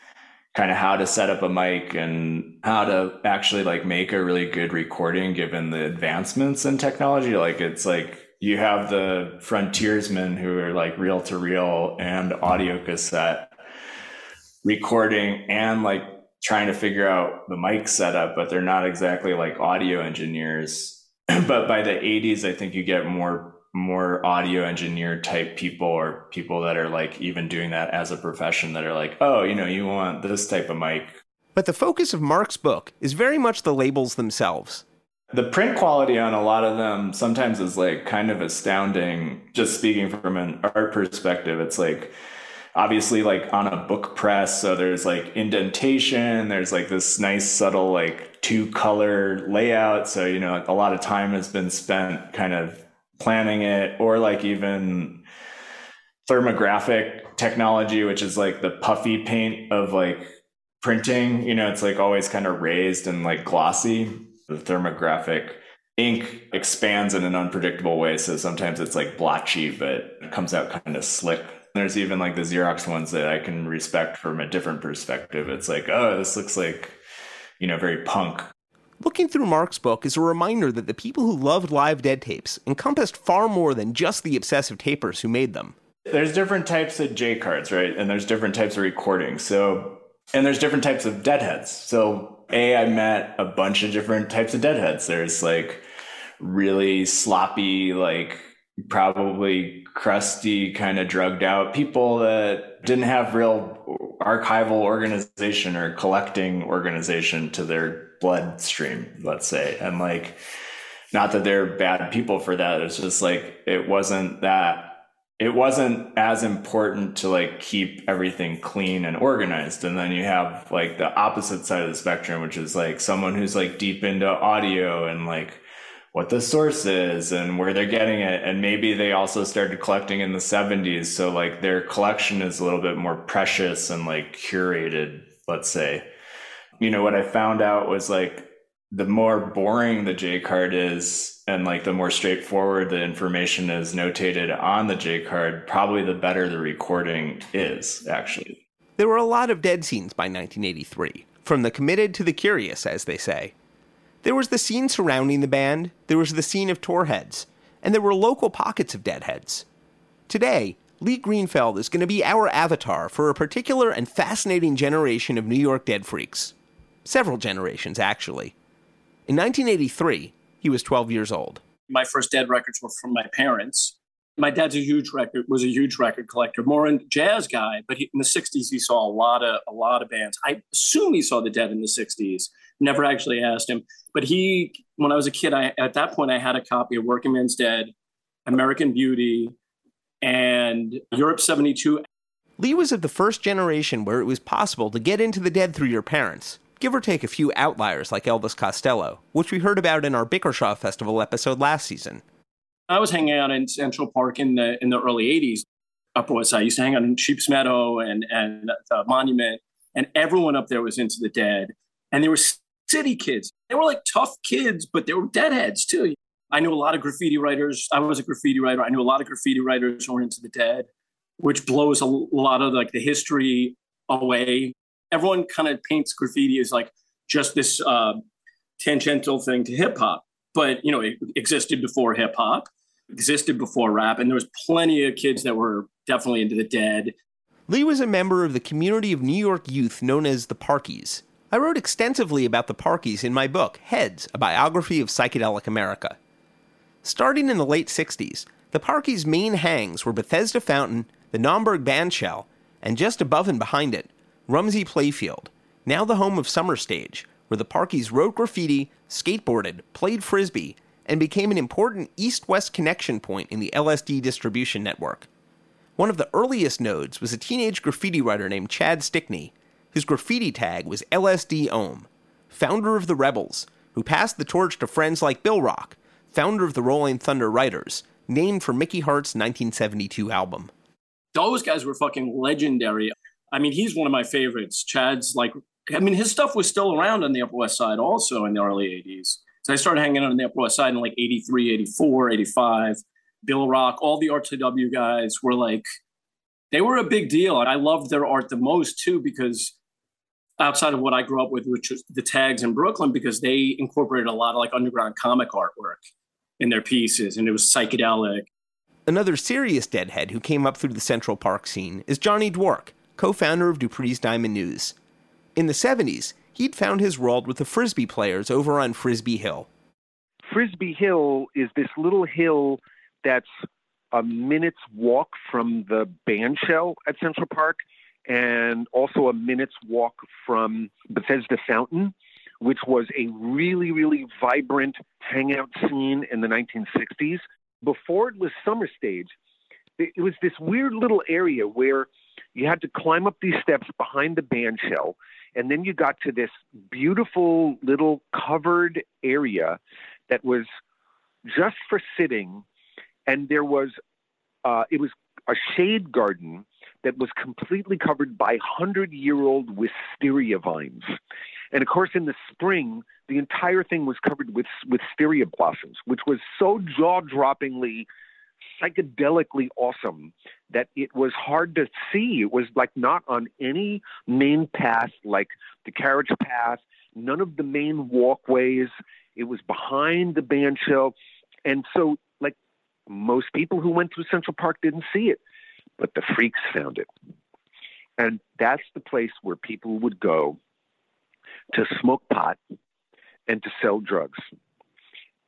kind of how to set up a mic and how to actually like make a really good recording given the advancements in technology. Like it's like you have the frontiersmen who are like reel to reel and audio cassette recording and like trying to figure out the mic setup, but they're not exactly like audio engineers. But by the eighties, I think you get more more audio engineer type people or people that are like even doing that as a profession that are like, oh, you know, you want this type of mic. But the focus of Mark's book is very much the labels themselves. The print quality on a lot of them sometimes is like kind of astounding. Just speaking from an art perspective, it's like obviously like on a book press. So there's like indentation. There's like this nice subtle like two color layout. So, you know, a lot of time has been spent kind of planning it, or like even thermographic technology, which is like the puffy paint of like printing, you know, it's like always kind of raised and like glossy. The thermographic ink expands in an unpredictable way. So sometimes it's like blotchy, but it comes out kind of slick. There's even like the Xerox ones that I can respect from a different perspective. It's like, oh, this looks like, you know, very punk. Looking through Mark's book is a reminder that the people who loved live Dead tapes encompassed far more than just the obsessive tapers who made them. There's different types of J-cards, right? And there's different types of recordings. So, and there's different types of Deadheads. So, A, I met a bunch of different types of Deadheads. There's like really sloppy, like probably crusty, kind of drugged out people that didn't have real archival organization or collecting organization to their bloodstream, let's say. And like, not that they're bad people for that. It's just like, it wasn't that, it wasn't as important to like keep everything clean and organized. And then you have like the opposite side of the spectrum, which is like someone who's like deep into audio and like what the source is and where they're getting it. And maybe they also started collecting in the seventies. So like their collection is a little bit more precious and like curated, let's say. You know, what I found out was like the more boring the J card is and like the more straightforward the information is notated on the J card, probably the better the recording is, actually. There were a lot of Dead scenes by nineteen eighty-three, from the committed to the curious, as they say. There was the scene surrounding the band, there was the scene of tourheads, and there were local pockets of Deadheads. Today, Lee Greenfeld is going to be our avatar for a particular and fascinating generation of New York Dead freaks. Several generations, actually. In nineteen eighty-three, he was twelve years old. My first Dead records were from my parents. My dad's a huge record, was a huge record collector, more a jazz guy, but he, in the sixties, he saw a lot of a lot of bands. I assume he saw the Dead in the sixties. Never actually asked him. But he, when I was a kid, I at that point, I had a copy of Working Man's Dead, American Beauty, and Europe seventy-two. Lee was of the first generation where it was possible to get into the Dead through your parents, give or take a few outliers like Elvis Costello, which we heard about in our Bickershaw Festival episode last season. I was hanging out in Central Park in the in the early eighties, Upper West Side. I used to hang out in Sheep's Meadow and, and the Monument, and everyone up there was into the Dead. And they were city kids. They were like tough kids, but they were Deadheads too. I knew a lot of graffiti writers. I was a graffiti writer. I knew a lot of graffiti writers who were into the Dead, which blows a lot of like the history away. Everyone kind of paints graffiti as like just this uh, tangential thing to hip hop. But, you know, it existed before hip hop, existed before rap. And there was plenty of kids that were definitely into the Dead. Lee was a member of the community of New York youth known as the Parkies, I wrote extensively about the Parkies in my book, Heads, A Biography of Psychedelic America. Starting in the late sixties, the Parkies' main hangs were Bethesda Fountain, the Naumburg Bandshell, and just above and behind it, Rumsey Playfield, now the home of Summer Stage, where the Parkies wrote graffiti, skateboarded, played Frisbee, and became an important east-west connection point in the L S D distribution network. One of the earliest nodes was a teenage graffiti writer named Chad Stickney, whose graffiti tag was L S D Ohm, founder of the Rebels, who passed the torch to friends like Bill Rock, founder of the Rolling Thunder Writers, named for Mickey Hart's nineteen seventy-two album. Those guys were fucking legendary. I mean, he's one of my favorites. Chad's like, I mean, his stuff was still around on the Upper West Side also in the early eighties. So I started hanging out on the Upper West Side in like eighty-three, eighty-four, eighty-five. Bill Rock, all the R T W guys were like, they were a big deal. And I loved their art the most too, because outside of what I grew up with, which was the tags in Brooklyn, because they incorporated a lot of like underground comic artwork in their pieces. And it was psychedelic. Another serious deadhead who came up through the Central Park scene is Johnny Dwork, co-founder of Dupree's Diamond News. In the seventies, he'd found his world with the Frisbee players over on Frisbee Hill. Frisbee Hill is this little hill that's a minute's walk from the bandshell at Central Park, and also a minute's walk from Bethesda Fountain, which was a really, really vibrant hangout scene in the nineteen sixties. Before it was Summer Stage, it was this weird little area where you had to climb up these steps behind the bandshell, and then you got to this beautiful little covered area that was just for sitting. And there was, uh, it was a shade garden that was completely covered by hundred-year-old wisteria vines. And of course, in the spring, the entire thing was covered with wisteria blossoms, which was so jaw-droppingly, psychedelically awesome that it was hard to see. It was like not on any main path, like the carriage path, none of the main walkways. It was behind the bandshell. And so, like, most people who went through Central Park didn't see it, but the freaks found it. And that's the place where people would go to smoke pot and to sell drugs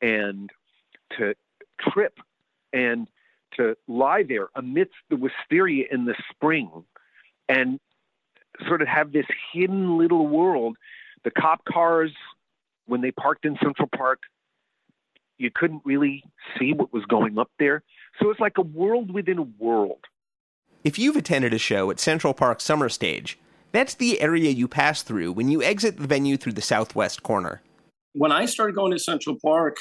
and to trip and to lie there amidst the wisteria in the spring and sort of have this hidden little world. The cop cars, when they parked in Central Park, you couldn't really see what was going up there. So it's like a world within a world. If you've attended a show at Central Park Summer Stage, that's the area you pass through when you exit the venue through the southwest corner. When I started going to Central Park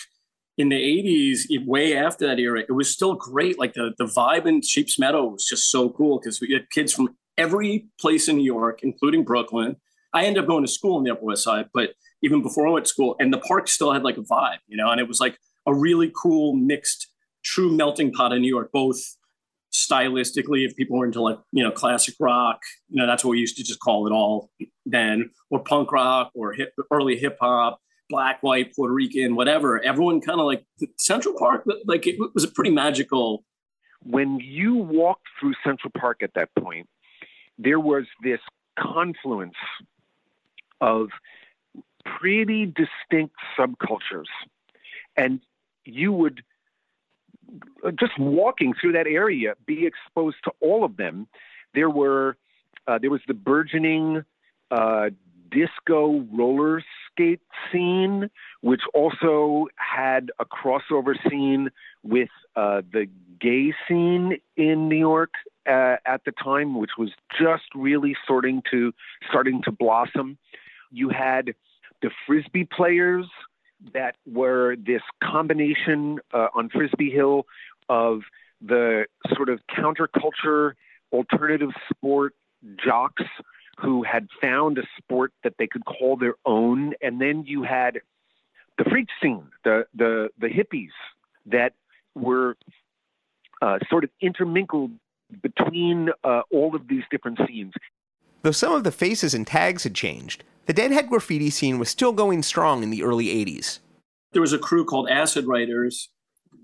in the eighties, way after that era, it was still great. Like the, the vibe in Sheep's Meadow was just so cool because we had kids from every place in New York, including Brooklyn. I ended up going to school on the Upper West Side, but even before I went to school, and the park still had like a vibe, you know, and it was like a really cool mixed, true melting pot in New York, both stylistically, if people were into like, you know, classic rock, you know, that's what we used to just call it all then, or punk rock or hip, early hip hop, black, white, Puerto Rican, whatever. Everyone kind of like Central Park, like it was a pretty magical. When you walked through Central Park at that point, there was this confluence of pretty distinct subcultures. And you would, just walking through that area, be exposed to all of them. There were, uh, there was the burgeoning uh, disco roller skate scene, which also had a crossover scene with uh, the gay scene in New York uh, at the time, which was just really starting to starting to blossom. You had the Frisbee players that were this combination uh, on Frisbee Hill of the sort of counterculture alternative sport jocks who had found a sport that they could call their own. And then you had the freak scene, the the, the hippies that were uh, sort of intermingled between uh, all of these different scenes. Though some of the faces and tags had changed, the Deadhead graffiti scene was still going strong in the early eighties. There was a crew called Acid Writers.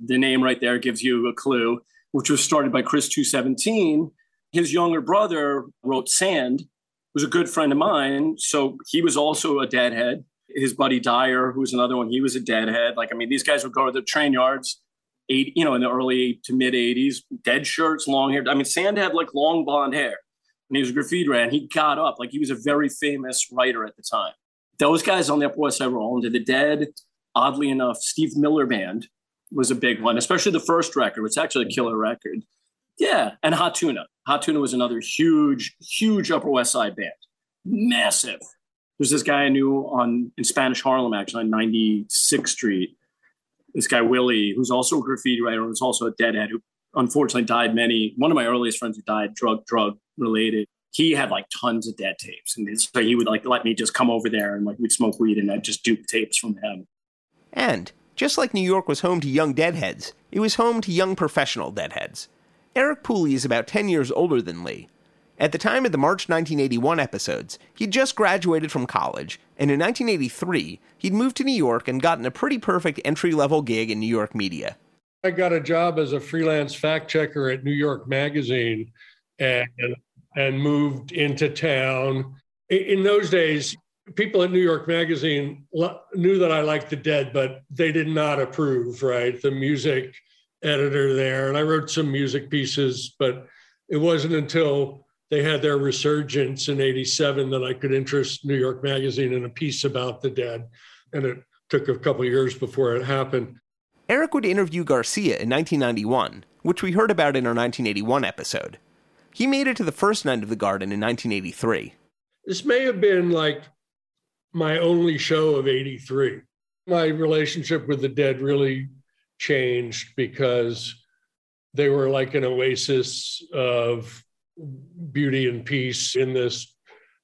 The name right there gives you a clue, which was started by Chris two seventeen. His younger brother wrote Sand, was a good friend of mine. So he was also a deadhead. His buddy Dyer, who was another one, he was a deadhead. Like, I mean, these guys would go to the train yards, eight, you know, in the early to mid eighties, dead shirts, long hair. I mean, Sand had like long blonde hair and he was a graffiti writer. And he got up, like he was a very famous writer at the time. Those guys on the Upper West Side were all into the Dead. Oddly enough, Steve Miller Band was a big one, especially the first record, which is actually a killer record. Yeah. And Hot Tuna. Hot Tuna was another huge, huge Upper West Side band. Massive. There's this guy I knew on in Spanish Harlem, actually, on ninety-sixth Street. This guy, Willie, who's also a graffiti writer, who's also a deadhead, who unfortunately died many. One of my earliest friends who died drug, drug related. He had like tons of Dead tapes. And so he would like let me just come over there and like we'd smoke weed and I'd just dupe tapes from him. And just like New York was home to young deadheads, it was home to young professional deadheads. Eric Pooley is about ten years older than Lee. At the time of the March nineteen eighty-one episodes, he'd just graduated from college, and in nineteen eighty-three, he'd moved to New York and gotten a pretty perfect entry-level gig in New York media. I got a job as a freelance fact checker at New York Magazine and and moved into town. In those days, people at New York Magazine knew that I liked the Dead, but they did not approve, right? The music editor there, and I wrote some music pieces, but it wasn't until they had their resurgence in eighty-seven that I could interest New York Magazine in a piece about the Dead, and it took a couple of years before it happened. Eric would interview Garcia in nineteen ninety-one, which we heard about in our nineteen eighty-one episode. He made it to the first night of the Garden in nineteen eighty-three. This may have been like my only show of eighty-three. My relationship with the Dead really changed because they were like an oasis of beauty and peace in this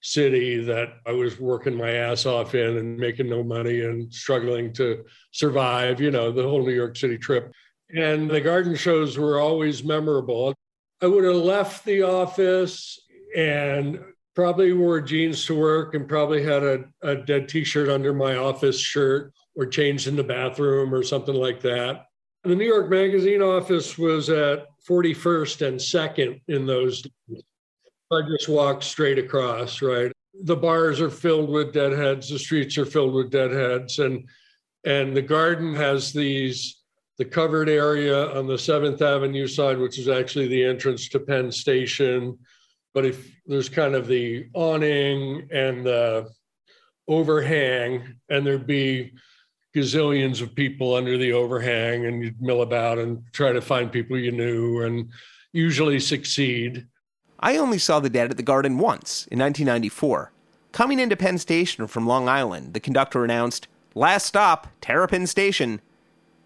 city that I was working my ass off in and making no money and struggling to survive, you know, the whole New York City trip. And the Garden shows were always memorable. I would have left the office and probably wore jeans to work and probably had a, a Dead t-shirt under my office shirt or changed in the bathroom or something like that. The New York Magazine office was at forty-first and second in those days. I just walked straight across, right? The bars are filled with deadheads. The streets are filled with deadheads. And, and the Garden has these, the covered area on the seventh Avenue side, which is actually the entrance to Penn Station. But if there's kind of the awning and the overhang, and there'd be gazillions of people under the overhang, and you'd mill about and try to find people you knew and usually succeed. I only saw the Dead at the Garden once in nineteen ninety-four. Coming into Penn Station from Long Island, the conductor announced, "Last stop, Terrapin Station."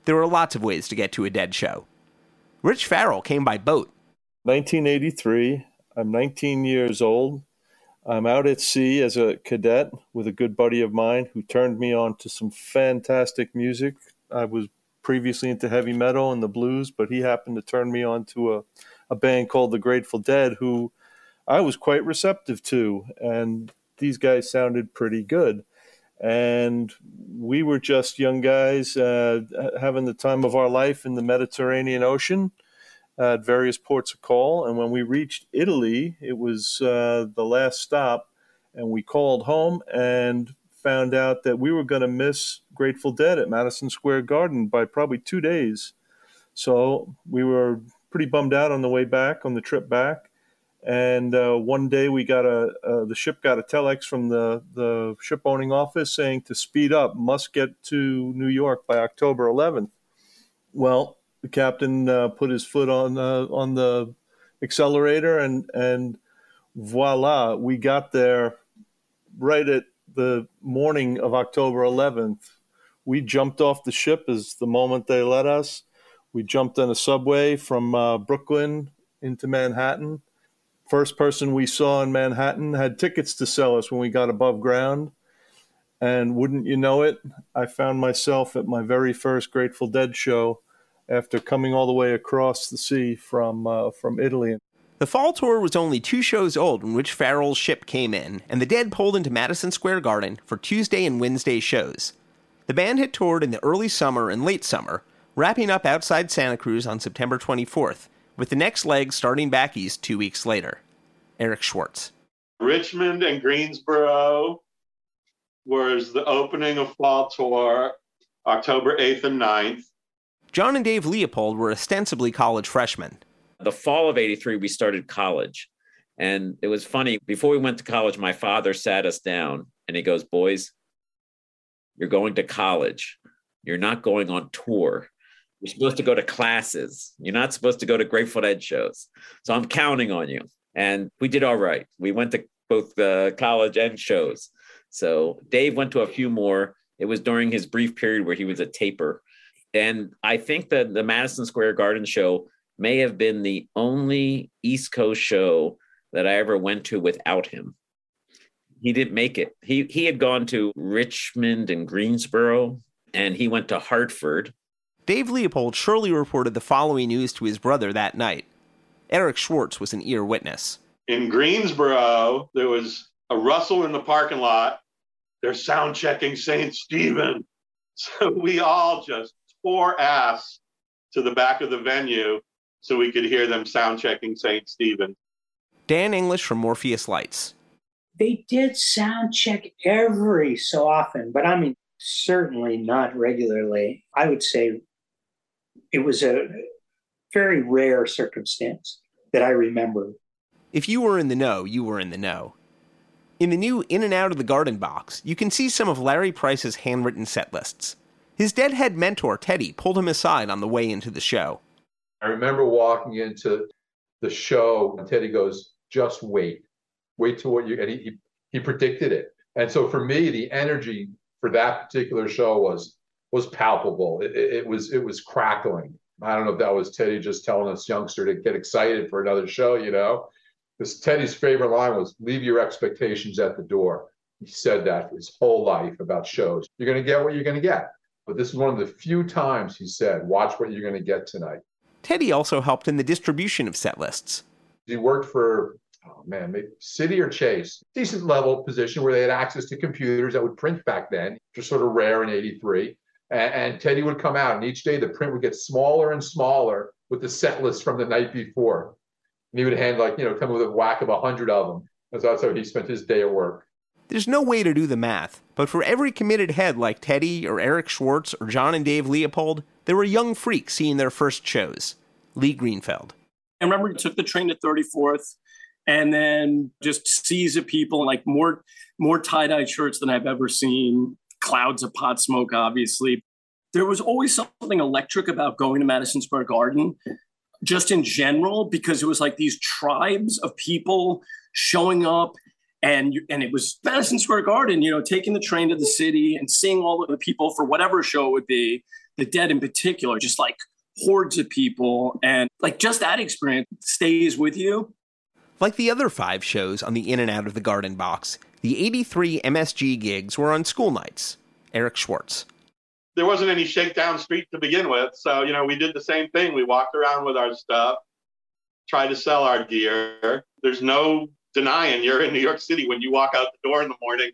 There were lots of ways to get to a Dead show. Rich Farrell came by boat. nineteen eighty-three, I'm nineteen years old. I'm out at sea as a cadet with a good buddy of mine who turned me on to some fantastic music. I was previously into heavy metal and the blues, but he happened to turn me on to a, a band called the Grateful Dead, who I was quite receptive to, and these guys sounded pretty good. And we were just young guys uh, having the time of our life in the Mediterranean Ocean at various ports of call. And when we reached Italy, it was uh, the last stop, and we called home and found out that we were going to miss Grateful Dead at Madison Square Garden by probably two days. So we were pretty bummed out on the way back, on the trip back. And uh, one day we got a, uh, the ship got a telex from the, the ship owning office saying to speed up, must get to New York by October eleventh. Well, the captain uh, put his foot on uh, on the accelerator and, and voila, we got there right at the morning of October eleventh. We jumped off the ship as the moment they let us. We jumped on a subway from uh, Brooklyn into Manhattan. First person we saw in Manhattan had tickets to sell us when we got above ground. And wouldn't you know it, I found myself at my very first Grateful Dead show after coming all the way across the sea from uh, from Italy. The fall tour was only two shows old when Rich Farrell's ship came in, and the Dead pulled into Madison Square Garden for Tuesday and Wednesday shows. The band had toured in the early summer and late summer, wrapping up outside Santa Cruz on September twenty-fourth, with the next leg starting back east two weeks later. Eric Schwartz. Richmond and Greensboro was the opening of Fall Tour, October eighth and ninth. John and Dave Leopold were ostensibly college freshmen. The fall of eighty-three, we started college. And it was funny, before we went to college, my father sat us down and he goes, boys, you're going to college. You're not going on tour. You're supposed to go to classes. You're not supposed to go to Grateful Dead shows. So I'm counting on you. And we did all right. We went to both the college and shows. So Dave went to a few more. It was during his brief period where he was a taper. And I think that the Madison Square Garden show may have been the only East Coast show that I ever went to without him. He didn't make it. He he had gone to Richmond and Greensboro, and he went to Hartford. Dave Leopold surely reported the following news to his brother that night. Eric Schwartz was an ear witness. In Greensboro, there was a rustle in the parking lot. They're sound checking Saint Stephen. So we all just tore ass to the back of the venue so we could hear them sound checking Saint Stephen. Dan English from Morpheus Lights. They did sound check every so often, but I mean, certainly not regularly. I would say it was a very rare circumstance that I remember. If you were in the know, you were in the know. In the new In and Out of the Garden box, you can see some of Larry Price's handwritten set lists. His Deadhead mentor, Teddy, pulled him aside on the way into the show. I remember walking into the show, and Teddy goes, just wait. Wait till what you... And he, he, he predicted it. And so for me, the energy for that particular show was was palpable. It, it was it was crackling. I don't know if that was Teddy just telling us youngster to get excited for another show, you know. Because Teddy's favorite line was, leave your expectations at the door. He said that his whole life about shows. You're going to get what you're going to get. But this is one of the few times he said, watch what you're going to get tonight. Teddy also helped in the distribution of set lists. He worked for, oh man, maybe City or Chase, decent level position where they had access to computers that would print back then, which was sort of rare in eighty-three. And, and Teddy would come out, and each day the print would get smaller and smaller with the set list from the night before. And he would hand, like, you know, come with a whack of a hundred of them. And so that's how he spent his day at work. There's no way to do the math, but for every committed head like Teddy or Eric Schwartz or John and Dave Leopold, there were young freaks seeing their first shows. Lee Greenfeld. I remember he took the train to thirty-fourth and then just seas of people, like more, more tie-dye shirts than I've ever seen, clouds of pot smoke, obviously. There was always something electric about going to Madison Square Garden, just in general, because it was like these tribes of people showing up. And and it was Madison Square Garden, you know, taking the train to the city and seeing all of the people for whatever show it would be, the Dead in particular, just like hordes of people. And like just that experience stays with you. Like the other five shows on the In and Out of the Garden box, the eighty-three M S G gigs were on school nights. Eric Schwartz. There wasn't any shakedown street to begin with. So, you know, we did the same thing. We walked around with our stuff, tried to sell our gear. There's no denying you're in New York City when you walk out the door in the morning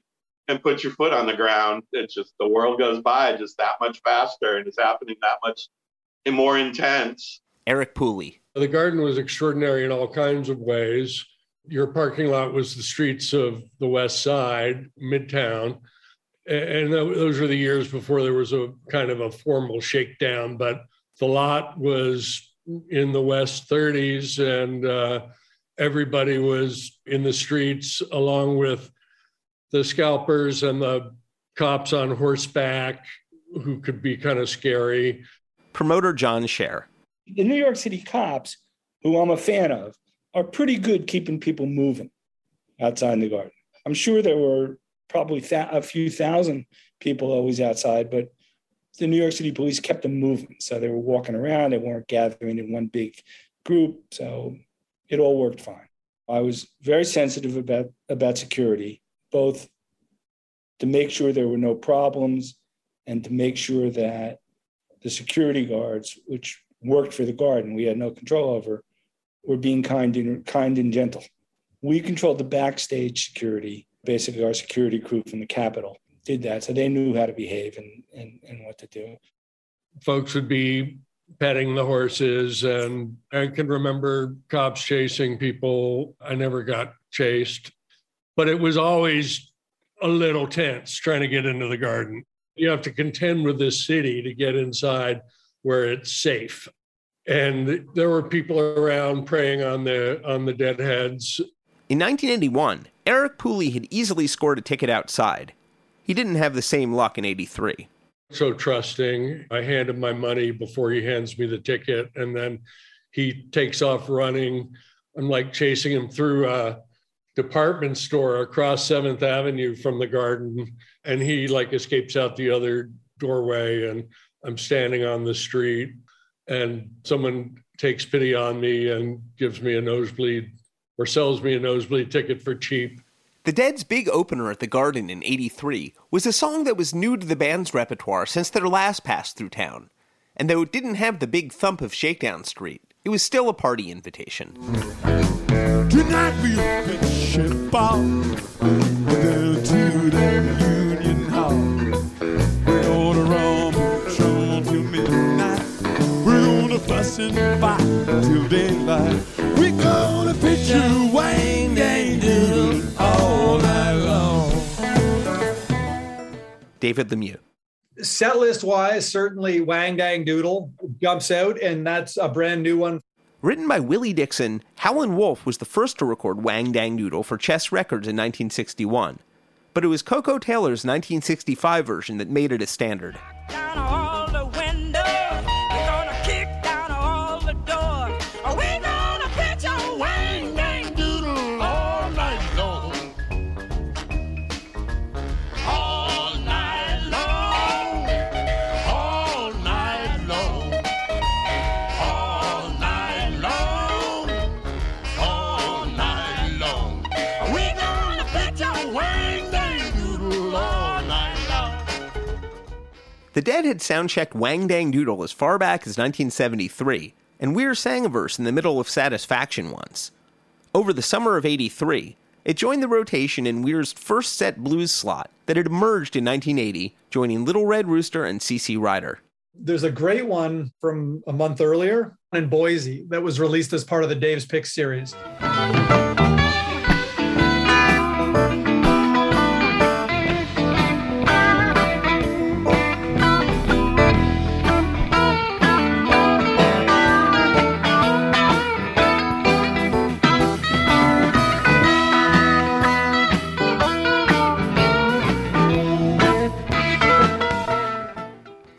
and put your foot on the ground. It's just the world goes by just that much faster, and it's happening that much and more intense. Eric Pooley. The Garden was extraordinary in all kinds of ways. Your parking lot was the streets of the West Side, Midtown. And those were the years before there was a kind of a formal shakedown, but the lot was in the West thirties, and uh, everybody was in the streets along with the scalpers and the cops on horseback, who could be kind of scary. Promoter John Scher. The New York City cops, who I'm a fan of, are pretty good keeping people moving outside the Garden. I'm sure there were probably th- a few thousand people always outside, but the New York City police kept them moving. So they were walking around. They weren't gathering in one big group. So it all worked fine. I was very sensitive about, about security, both to make sure there were no problems and to make sure that the security guards, which worked for the Garden, we had no control over, were being kind and, kind and gentle. We controlled the backstage security. Basically, our security crew from the Capitol did that, so they knew how to behave and, and, and what to do. Folks would be petting the horses, and I can remember cops chasing people. I never got chased. but it was always a little tense trying to get into the garden. You have to contend with this city to get inside where it's safe. And there were people around preying on the on the deadheads. In nineteen eighty-one, Eric Pooley had easily scored a ticket outside. He didn't have the same luck in eighty-three. So trusting. I hand him my money before he hands me the ticket, and then he takes off running. I'm like chasing him through a department store across seventh Avenue from the garden, and he like escapes out the other doorway, and I'm standing on the street, and someone takes pity on me and gives me a nosebleed or sells me a nosebleed ticket for cheap. The Dead's big opener at the Garden in eighty-three was a song that was new to the band's repertoire since their last pass through town. And though it didn't have the big thump of Shakedown Street, it was still a party invitation. Tonight we'll pitch a bomb to the Union Hall. We're gonna run patrol till midnight. We're gonna fuss and fight till daylight. We're gonna pitch a wang dang doodle. David Lemieux. Set list wise, certainly Wang Dang Doodle jumps out, and that's a brand new one. Written by Willie Dixon, Howlin' Wolf was the first to record Wang Dang Doodle for Chess Records in nineteen sixty-one. But it was Coco Taylor's nineteen sixty-five version that made it a standard. Down all the windows, we're gonna kick down all the doors. Are we gonna pitch a Wang Dang Doodle all night long? The Dead had soundchecked Wang Dang Doodle as far back as nineteen seventy-three, and Weir sang a verse in the middle of Satisfaction once. Over the summer of eighty-three, it joined the rotation in Weir's first set blues slot that had emerged in nineteen eighty, joining Little Red Rooster and C C Rider. There's a great one from a month earlier in Boise that was released as part of the Dave's Pick series.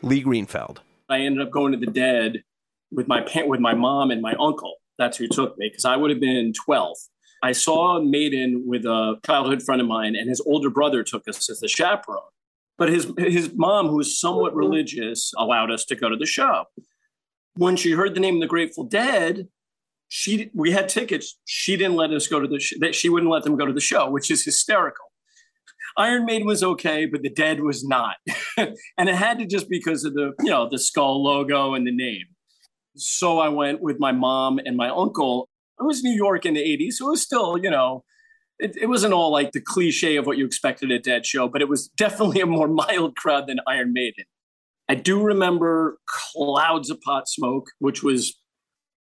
Lee Greenfeld. I ended up going to the Dead with my pa- with my mom and my uncle. That's who took me, because I would have been twelve. I saw Maiden with a childhood friend of mine, and his older brother took us as the chaperone. But his his mom, who was somewhat religious, allowed us to go to the show. When she heard the name of the Grateful Dead, she we had tickets. She didn't let us go to the sh- she wouldn't let them go to the show, which is hysterical. Iron Maiden was okay, but the Dead was not. And it had to just because of the, you know, the skull logo and the name. So I went with my mom and my uncle. It was New York in the eighties, so it was still, you know, it, it wasn't all like the cliche of what you expected at a Dead show, but it was definitely a more mild crowd than Iron Maiden. I do remember clouds of pot smoke, which was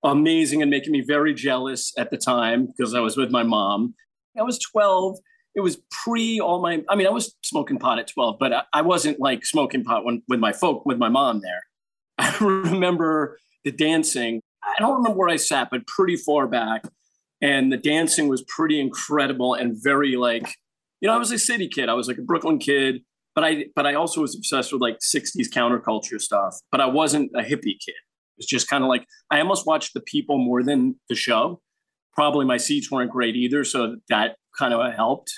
amazing and making me very jealous at the time because I was with my mom. I was twelve. It was pre all my, I mean, I was smoking pot at twelve, but I, I wasn't like smoking pot when, with my folk, with my mom there. I remember the dancing. I don't remember where I sat, but pretty far back. And the dancing was pretty incredible and very like, you know, I was a city kid. I was like a Brooklyn kid, but I, but I also was obsessed with like sixties counterculture stuff, but I wasn't a hippie kid. It was just kind of like, I almost watched the people more than the show. Probably my seats weren't great either. So that kind of helped.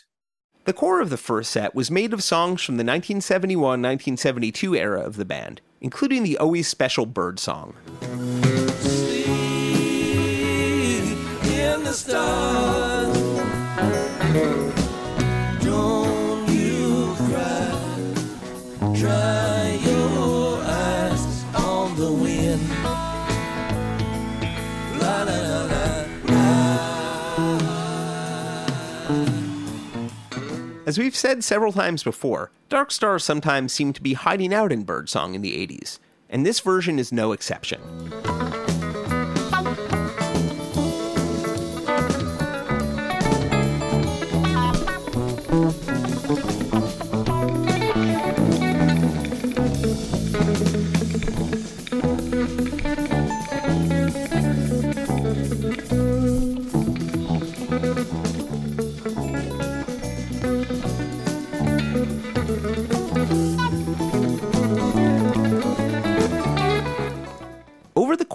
The core of the first set was made of songs from the nineteen seventy-one to nineteen seventy-two era of the band, including the always special Bird Song. Sleep in the stars. Don't you cry. Dry your eyes on the wind. La, la, la. As we've said several times before, dark stars sometimes seem to be hiding out in birdsong in the eighties, and this version is no exception.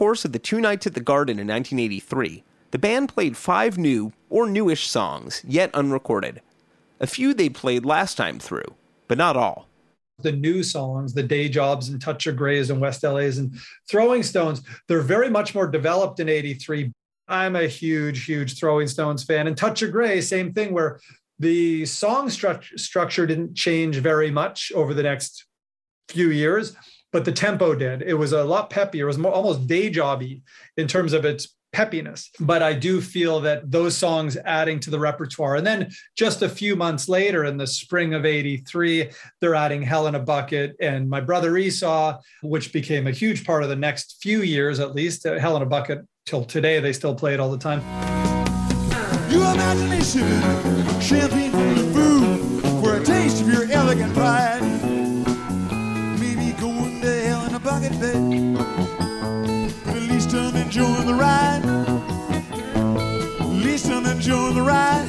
course of the two nights at the Garden in nineteen eighty-three, the band played five new, or newish songs, yet unrecorded. A few they played last time through, but not all. The new songs, the Day Jobs and Touch of Grays and West L A's and Throwing Stones, they're very much more developed in eighty-three. I'm a huge, huge Throwing Stones fan. And Touch of Grey, same thing, where the song stru- structure didn't change very much over the next few years, but the tempo did. It was a lot peppier. It was more, almost day jobby in terms of its peppiness. But I do feel that those songs adding to the repertoire. And then just a few months later in the spring of eighty-three, they're adding Hell in a Bucket and My Brother Esau, which became a huge part of the next few years, at least. Hell in a Bucket, till today, they still play it all the time. Your imagination, champagne food, for a taste of your elegant pride. Maybe going to hell in a bucket, babe. I'm enjoying the ride. At least I'm enjoying the ride.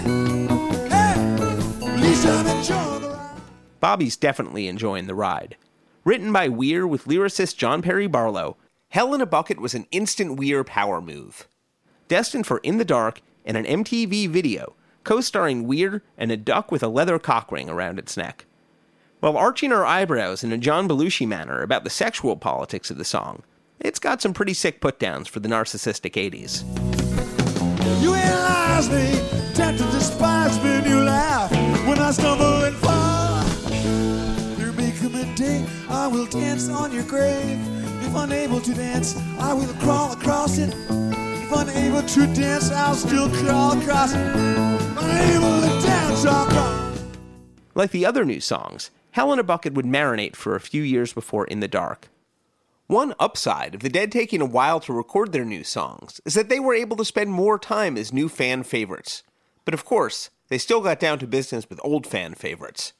Hey! At least I'm enjoying the ride. Bobby's definitely enjoying the ride. Written by Weir with lyricist John Perry Barlow, Hell in a Bucket was an instant Weir power move. Destined for In the Dark and an M T V video, co-starring Weir and a duck with a leather cock ring around its neck. While arching our eyebrows in a John Belushi manner about the sexual politics of the song, it's got some pretty sick put-downs for the narcissistic eighties. You analyze me, tend to despise me, and you laugh when I stumble and fall. There may come a day I will dance on your grave. If unable to dance, I will crawl across it. If unable to dance, I'll still crawl across it. Unable to dance, I'll crawl. Like the other new songs, Hell in a Bucket would marinate for a few years before In the Dark. One upside of the Dead taking a while to record their new songs is that they were able to spend more time as new fan favorites. But of course, they still got down to business with old fan favorites.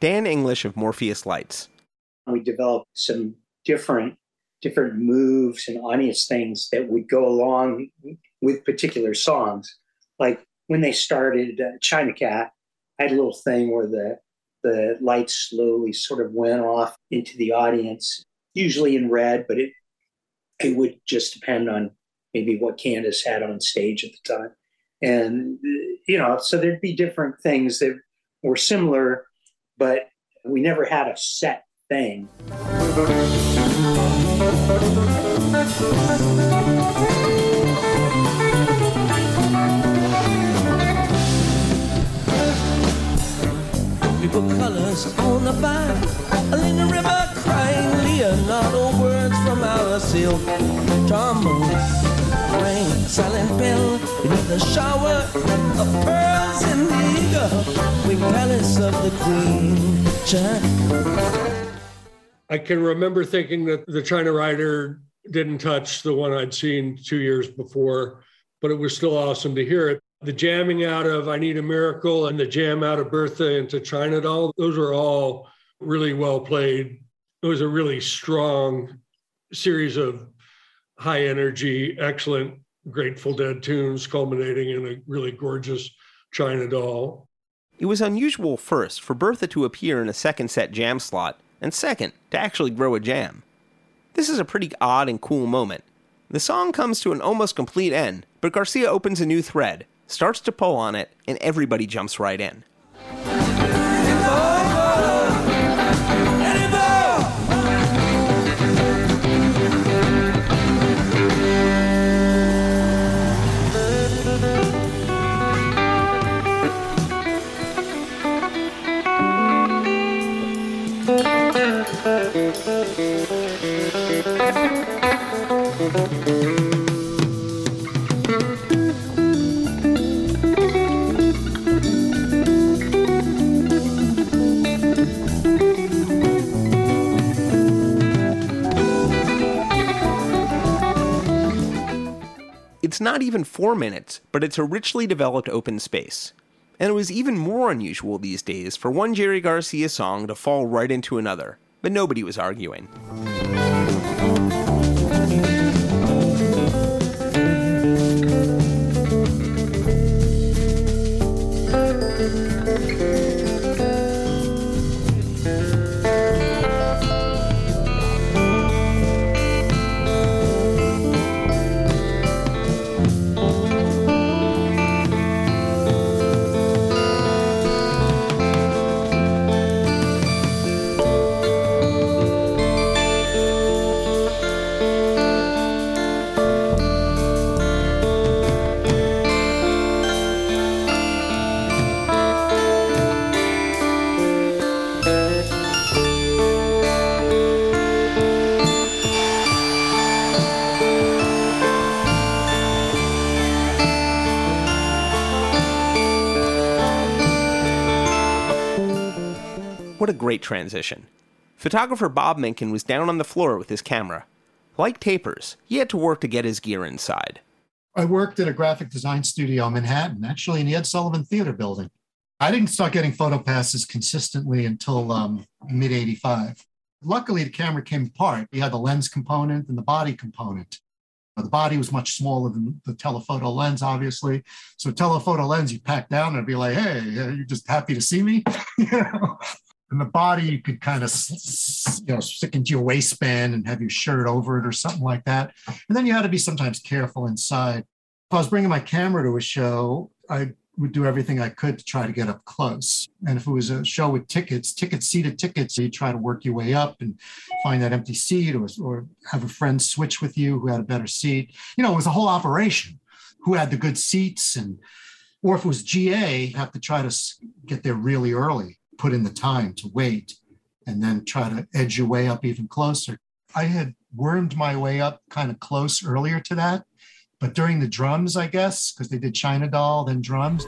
Dan English of Morpheus Lights. We developed some different different moves and audience things that would go along with particular songs. Like when they started uh, China Cat, I had a little thing where the, the lights slowly sort of went off into the audience, usually in red, but it, it would just depend on maybe what Candace had on stage at the time. And, you know, so there'd be different things that were similar, but we never had a set thing. We put colors on the vine, in the river crying, Leonardo words from our silk trombone. Rain, silent bell, beneath a shower of pearls in the Palace of the Queen. I can remember thinking that the China Rider didn't touch the one I'd seen two years before, but it was still awesome to hear it. The jamming out of I Need a Miracle and the jam out of Bertha into China Doll, those are all really well played. It was a really strong series of high energy, excellent Grateful Dead tunes culminating in a really gorgeous China Doll. It was unusual, first, for Bertha to appear in a second set jam slot, and second, to actually grow a jam. This is a pretty odd and cool moment. The song comes to an almost complete end, but Garcia opens a new thread, starts to pull on it, and everybody jumps right in. It's not even four minutes, but it's a richly developed open space. And it was even more unusual these days for one Jerry Garcia song to fall right into another. but nobody was arguing. What a great transition. Photographer Bob Mencken was down on the floor with his camera. Like tapers, he had to work to get his gear inside. I worked at a graphic design studio in Manhattan, actually, in the Ed Sullivan Theater building. I didn't start getting photo passes consistently until um, mid eighty-five. Luckily, the camera came apart. We had the lens component and the body component. The body was much smaller than the telephoto lens, obviously. So telephoto lens, you pack down and it'd be like, hey, you're just happy to see me? You know? And the body, you could kind of, you know, stick into your waistband and have your shirt over it or something like that. And then you had to be sometimes careful inside. If I was bringing my camera to a show, I would do everything I could to try to get up close. And if it was a show with tickets, tickets, seated tickets, you try to work your way up and find that empty seat or, or have a friend switch with you who had a better seat. You know, it was a whole operation. Who had the good seats? And or if it was G A, you'd have to try to get there really early, put in the time to wait, and then try to edge your way up even closer. I had wormed my way up kind of close earlier to that, but during the drums, I guess, because they did China Doll, then drums.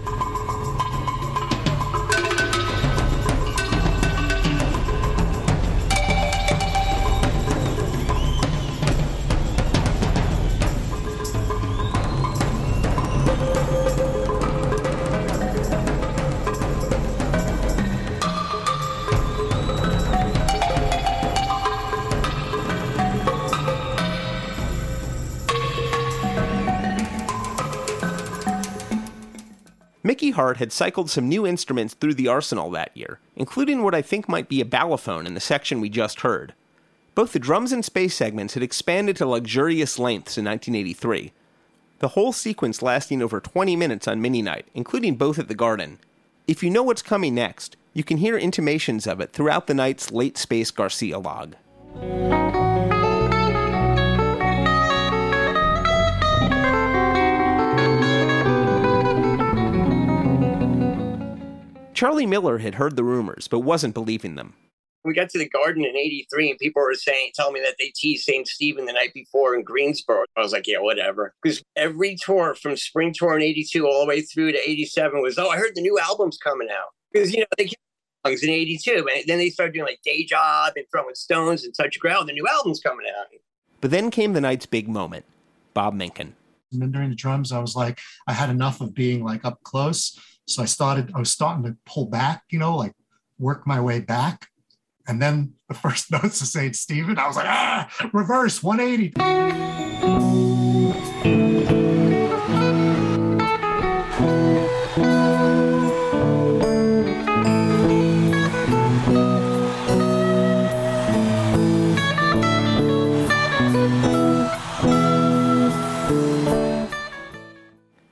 Hart had cycled some new instruments through the arsenal that year, including what I think might be a balafone in the section we just heard. Both the drums and space segments had expanded to luxurious lengths in nineteen eighty-three, the whole sequence lasting over twenty minutes on Mini Night, including both at the Garden. If you know what's coming next, you can hear intimations of it throughout the night's late space Garcia log. Charlie Miller had heard the rumors, but wasn't believing them. We got to the Garden in eighty-three, and people were saying, telling me that they teased Saint Stephen the night before in Greensboro. I was like, yeah, whatever. Because every tour from Spring Tour in eighty-two all the way through to eighty-seven was, oh, I heard the new album's coming out. Because, you know, they kept songs in eighty-two, and then they started doing, like, Day Job and Throwing Stones and Touch Ground. The new album's coming out. But then came the night's big moment, Bob Mencken. And then during the drums, I was like, I had enough of being, like, up close. So I started, I was starting to pull back, you know, like work my way back. And then the first notes of Saint Stephen, I was like, ah, reverse one eighty.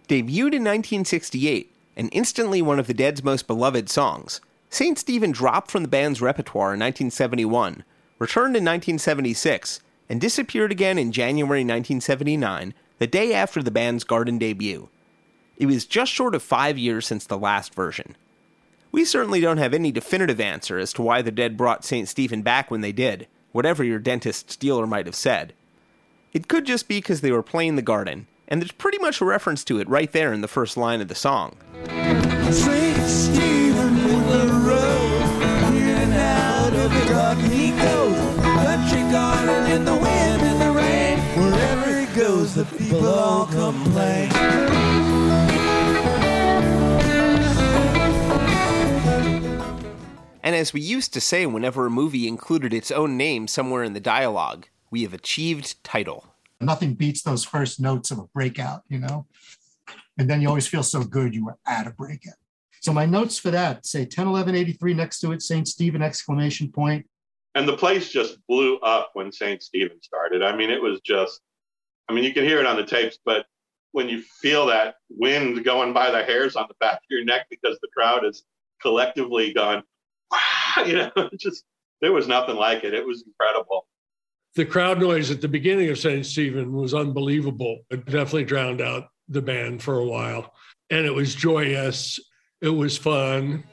Debuted in nineteen sixty-eight, and instantly one of the Dead's most beloved songs, Saint Stephen dropped from the band's repertoire in nineteen seventy-one, returned in nineteen seventy-six, and disappeared again in January nineteen seventy-nine, the day after the band's Garden debut. It was just short of five years since the last version. We certainly don't have any definitive answer as to why the Dead brought Saint Stephen back when they did, whatever your dentist's dealer might have said. It could just be because they were playing the Garden, and there's pretty much a reference to it right there in the first line of the song. Saint Stephen with the road, in and out of the garden he goes, country garden in the wind and the rain, wherever he goes the people all complain. And as we used to say whenever a movie included its own name somewhere in the dialogue, we have achieved title. Nothing beats those first notes of a breakout, you know? And then you always feel so good you were at a breakout. So my notes for that say ten eleven eighty-three next to it, Saint Stephen exclamation point. And the place just blew up when Saint Stephen started. I mean, it was just, I mean, you can hear it on the tapes, but when you feel that wind going by the hairs on the back of your neck because the crowd has collectively gone, wow, you know, just, there was nothing like it. It was incredible. The crowd noise at the beginning of Saint Stephen was unbelievable. It definitely drowned out the band for a while. And it was joyous. It was fun.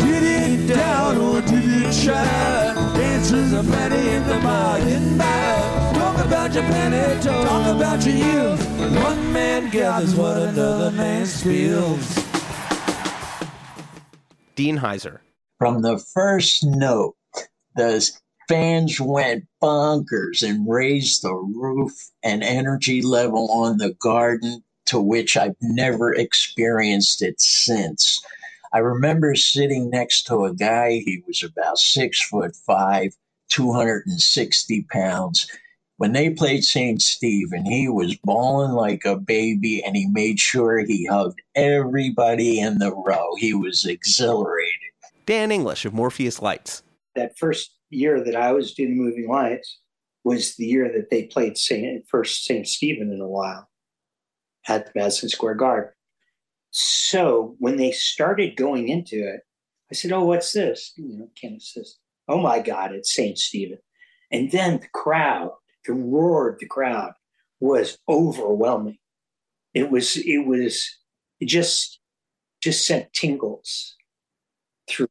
Did it down or did it shine? Dances of many in the Mayan mind. Talk about your penny, talk about your youth. One man gathers what another man spills. Dean Heiser. From the first note, the fans went bonkers and raised the roof and energy level on the Garden to which I've never experienced it since. I remember sitting next to a guy, he was about six foot five, two hundred sixty pounds. When they played Saint Stephen, he was bawling like a baby and he made sure he hugged everybody in the row. He was exhilarated. Dan English of Morpheus Lights. That first year that I was doing Moving Lights was the year that they played Saint, first Saint Stephen in a while at the Madison Square Garden. So when they started going into it, I said, oh, what's this? You know, Candace says, oh my God, it's Saint Stephen. And then the crowd, the roar of the crowd was overwhelming. It was, it was it just, just sent tingles through.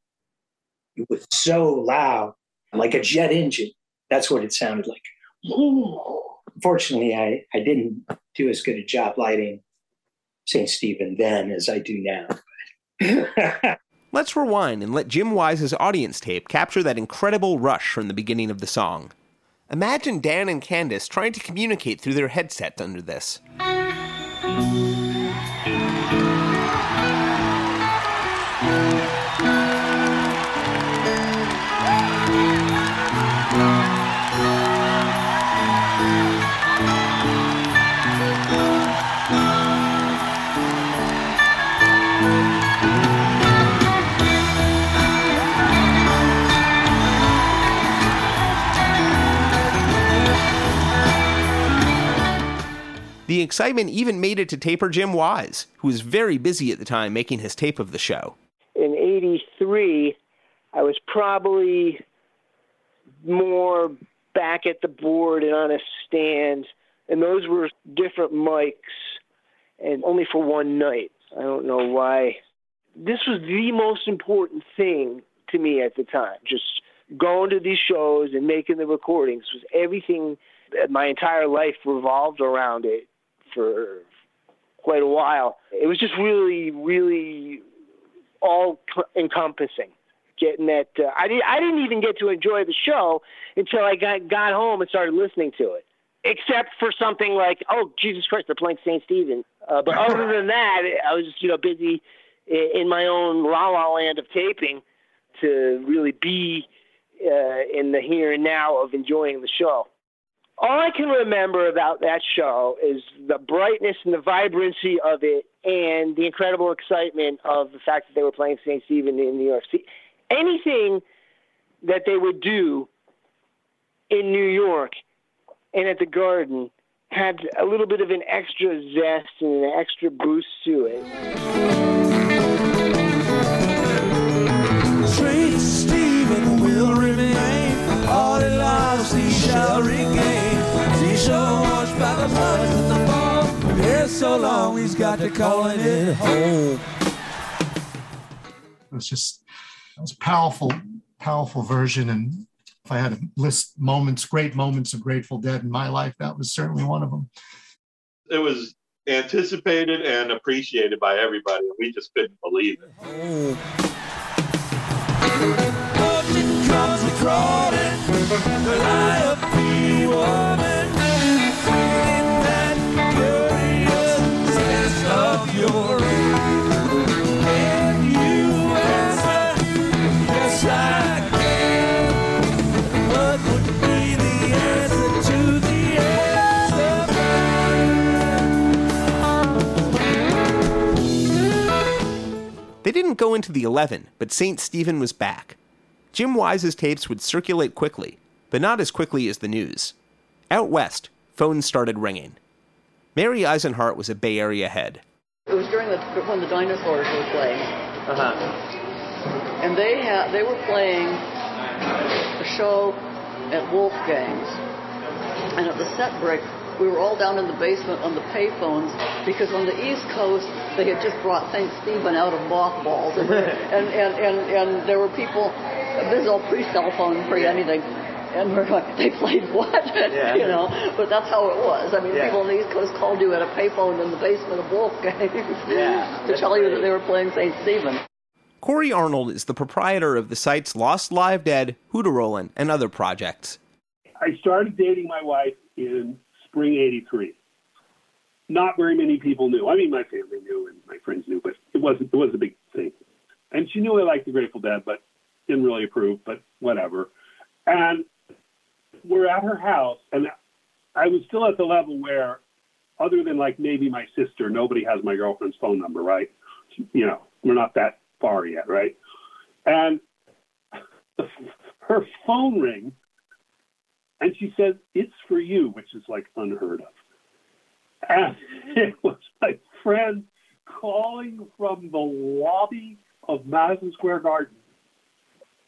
It was so loud, like a jet engine. That's what it sounded like. Unfortunately, I, I didn't do as good a job lighting Saint Stephen then as I do now. Let's rewind and let Jim Wise's audience tape capture that incredible rush from the beginning of the song. Imagine Dan and Candace trying to communicate through their headsets under this. The excitement even made it to taper Jim Wise, who was very busy at the time making his tape of the show. In eighty-three, I was probably more back at the board and on a stand, and those were different mics, and only for one night. I don't know why. This was the most important thing to me at the time, just going to these shows and making the recordings was everything. My entire life revolved around it for quite a while. It was just really, really all-encompassing. Getting that, uh, I didn't, I didn't even get to enjoy the show until I got got home and started listening to it. Except for something like, oh Jesus Christ, they're playing Saint Stephen. Uh, but other than that, I was just, you know, busy in my own la la land of taping to really be uh, in the here and now of enjoying the show. All I can remember about that show is the brightness and the vibrancy of it and the incredible excitement of the fact that they were playing Saint Stephen in New York City. Anything that they would do in New York and at the Garden had a little bit of an extra zest and an extra boost to it. Saint Stephen will remain all in lives he shall regain. So long, he's got to call it in home. It was just, it was a powerful, powerful version. And if I had to list moments, great moments of Grateful Dead in my life, that was certainly one of them. It was anticipated and appreciated by everybody. We just couldn't believe it. Oh. Your and you answer yes I didn't go into the eleven, but Saint Stephen was back. Jim Wise's tapes would circulate quickly, but not as quickly as the news. Out west, phones started ringing. Mary Eisenhart was a Bay Area head. It was during the, when the Dinosaurs were playing. Uh-huh. And they had, they were playing a show at Wolfgang's. And at the set break, we were all down in the basement on the payphones because on the East Coast, they had just brought Saint Stephen out of mothballs. And, and, and, and, and there were people, this is all pre-cell phone, pre-anything. And we're like, they played what? Yeah. You know, but that's how it was. I mean, yeah. People on the East Coast called you at a payphone in the basement of Wolfgang's yeah, to tell great. you that they were playing Saint Stephen. Corey Arnold is the proprietor of the site's Lost Live Dead, Hooterolin, and other projects. I started dating my wife in spring eighty-three. Not very many people knew. I mean, my family knew and my friends knew, but it wasn't it was a big thing. And she knew I liked the Grateful Dead, but didn't really approve, but whatever. And we're at her house, and I was still at the level where, other than like maybe my sister, nobody has my girlfriend's phone number, right? You know, we're not that far yet, right? And her phone rings, and she says, "It's for you," which is like unheard of. And it was my friend calling from the lobby of Madison Square Garden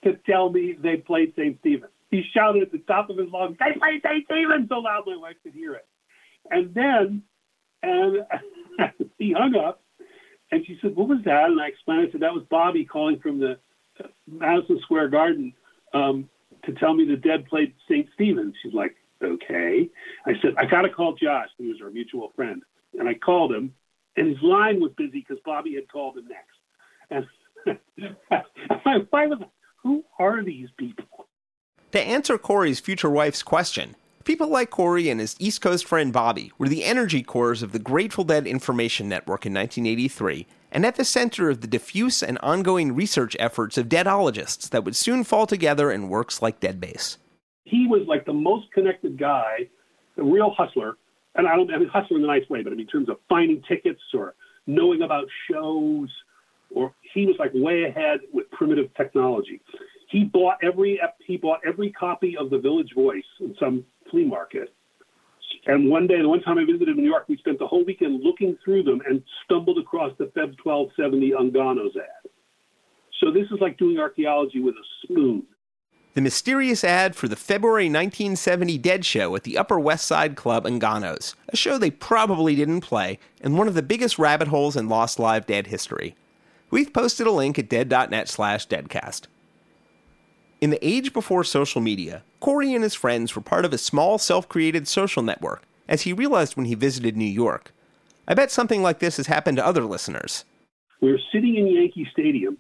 to tell me they played Saint Stephen. He shouted at the top of his lungs, "They played Saint Stephen!" so loud my wife could hear it. And then, and he hung up, and she said, "What was that?" And I explained, I said, "That was Bobby calling from the Madison Square Garden um, to tell me the Dead played Saint Stephen." She's like, "Okay." I said, "I got to call Josh," who was our mutual friend. And I called him, and his line was busy because Bobby had called him next. And my wife was, "Who are these people?" To answer Corey's future wife's question, people like Corey and his East Coast friend Bobby were the energy cores of the Grateful Dead Information Network in nineteen eighty-three, and at the center of the diffuse and ongoing research efforts of deadologists that would soon fall together in works like Deadbase. He was like the most connected guy, the real hustler, and I don't I mean hustler in a nice way, but I mean in terms of finding tickets or knowing about shows. Or he was like way ahead with primitive technology. He bought every he bought every copy of the Village Voice in some flea market. And one day, the one time I visited New York, we spent the whole weekend looking through them and stumbled across the Feb twelve seventy Ungano's ad. So this is like doing archaeology with a spoon. The mysterious ad for the February nineteen seventy Dead show at the Upper West Side club Ungano's, a show they probably didn't play, and one of the biggest rabbit holes in Lost Live Dead history. We've posted a link at dead.net slash deadcast. In the age before social media, Corey and his friends were part of a small self-created social network, as he realized when he visited New York. I bet something like this has happened to other listeners. We were sitting in Yankee Stadium,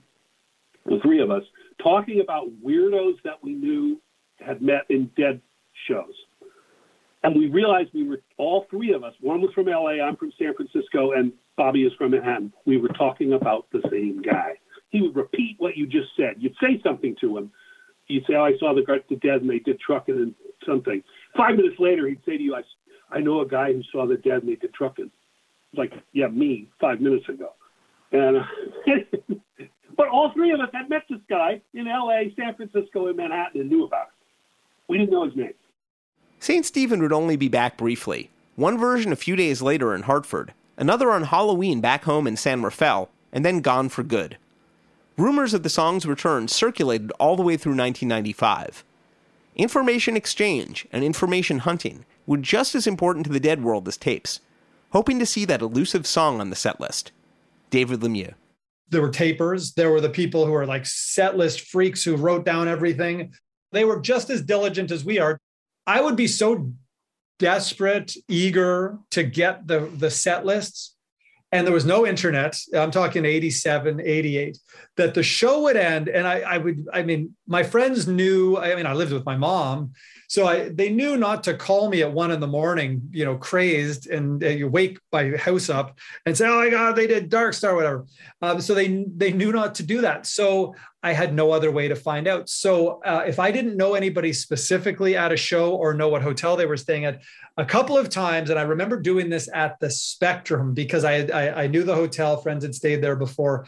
the three of us, talking about weirdos that we knew had met in Dead shows. And we realized we were, all three of us, one was from L A, I'm from San Francisco, and Bobby is from Manhattan. We were talking about the same guy. He would repeat what you just said. You'd say something to him. You'd say, "Oh, I saw the, the Dead and they did trucking and something." Five minutes later, he'd say to you, I, I know a guy who saw the Dead and they did trucking. Like, yeah, me, five minutes ago. And uh, but all three of us had met this guy in L A, San Francisco, and Manhattan and knew about him. We didn't know his name. Saint Stephen would only be back briefly. One version a few days later in Hartford, another on Halloween back home in San Rafael, and then gone for good. Rumors of the song's return circulated all the way through nineteen ninety-five. Information exchange and information hunting were just as important to the Dead world as tapes, hoping to see that elusive song on the set list. David Lemieux. There were tapers. There were the people who were like set list freaks who wrote down everything. They were just as diligent as we are. I would be so desperate, eager to get the, the set lists. And there was no internet. I'm talking eighty-seven, eighty-eight, that the show would end. And I, I would, I mean, my friends knew, I mean, I lived with my mom. So I, they knew not to call me at one in the morning, you know, crazed and uh, you wake my house up and say, "Oh my God, they did Dark Star," whatever. Um, so they, they knew not to do that. So I had no other way to find out. So uh, if I didn't know anybody specifically at a show or know what hotel they were staying at, a couple of times, and I remember doing this at the Spectrum because I I, I knew the hotel, friends had stayed there before.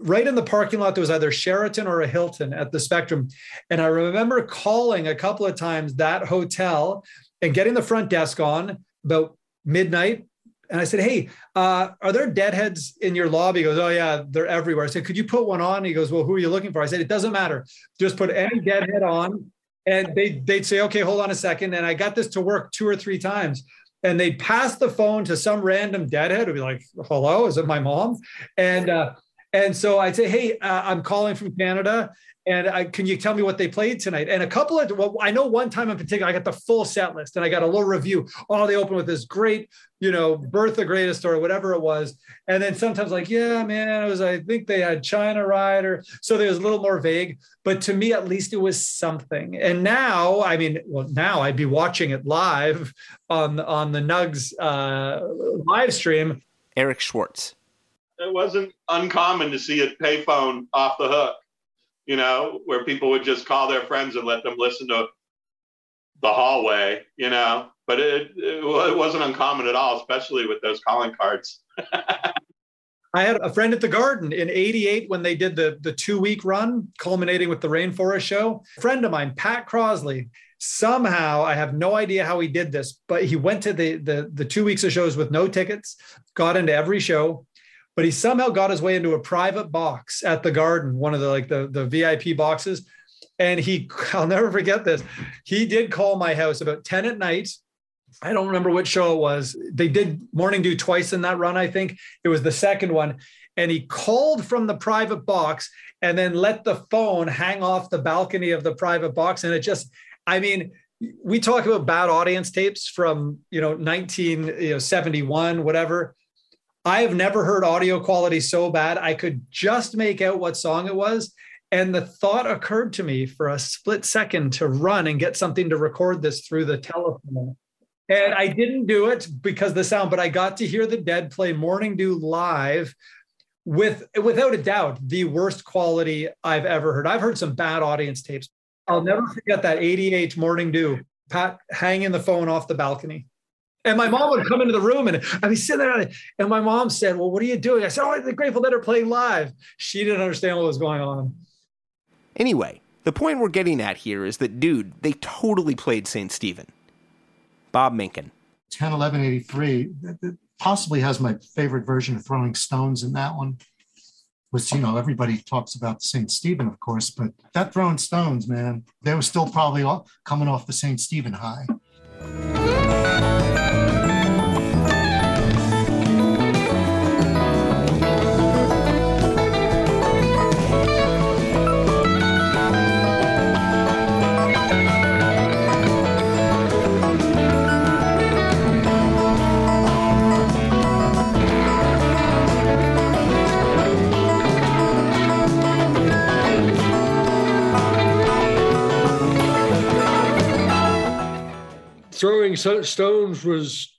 right in the parking lot, there was either Sheraton or a Hilton at the Spectrum. And I remember calling a couple of times that hotel and getting the front desk on about midnight. And I said, hey, uh, are there deadheads in your lobby? He goes, oh, yeah, they're everywhere. I said, could you put one on? He goes, well, who are you looking for? I said, it doesn't matter. Just put any deadhead on. And they, they'd say, okay, hold on a second. And I got this to work two or three times. And they'd pass the phone to some random deadhead. It'd be like, hello, is it my mom? And uh, and so I'd say, hey, uh, I'm calling from Canada. And I, can you tell me what they played tonight? And a couple of, well, I know one time in particular, I got the full set list and I got a little review. Oh, they opened with this great, you know, Bertha Greatest or whatever it was. And then sometimes like, yeah, man, I was, I think they had China Rider. So there was a little more vague, but to me, at least it was something. And now, I mean, well, now I'd be watching it live on, on the Nugs uh, live stream. Eric Schwartz. It wasn't uncommon to see a payphone off the hook, you know, where people would just call their friends and let them listen to the hallway, you know, but it, it, it wasn't uncommon at all, especially with those calling cards. I had a friend at the Garden in eighty-eight when they did the, the two week run, culminating with the Rainforest show. A friend of mine, Pat Crosley, somehow, I have no idea how he did this, but he went to the the, the two weeks of shows with no tickets, got into every show, but he somehow got his way into a private box at the Garden, one of the like the, the V I P boxes. And he, I'll never forget this. He did call my house about ten at night. I don't remember what show it was. They did Morning Dew twice in that run, I think. It was the second one. And he called from the private box and then let the phone hang off the balcony of the private box. And it just, I mean, we talk about bad audience tapes from, you know, nineteen seventy-one, whatever. I have never heard audio quality so bad. I could just make out what song it was. And the thought occurred to me for a split second to run and get something to record this through the telephone. And I didn't do it because of the sound, but I got to hear the Dead play Morning Dew live with, without a doubt, the worst quality I've ever heard. I've heard some bad audience tapes. I'll never forget that eighty-eight Morning Dew, Pat hanging the phone off the balcony. And my mom would come into the room and I'd be sitting there and my mom said, well, what are you doing? I said, oh, the Grateful Dead are playing live. She didn't understand what was going on. Anyway, the point we're getting at here is that, dude, they totally played Saint Stephen. Bob Minkin. ten eleven eighty-three possibly has my favorite version of Throwing Stones in that one, which, you know, everybody talks about Saint Stephen, of course, but that Throwing Stones, man, they were still probably all coming off the Saint Stephen high. Throwing Stones was,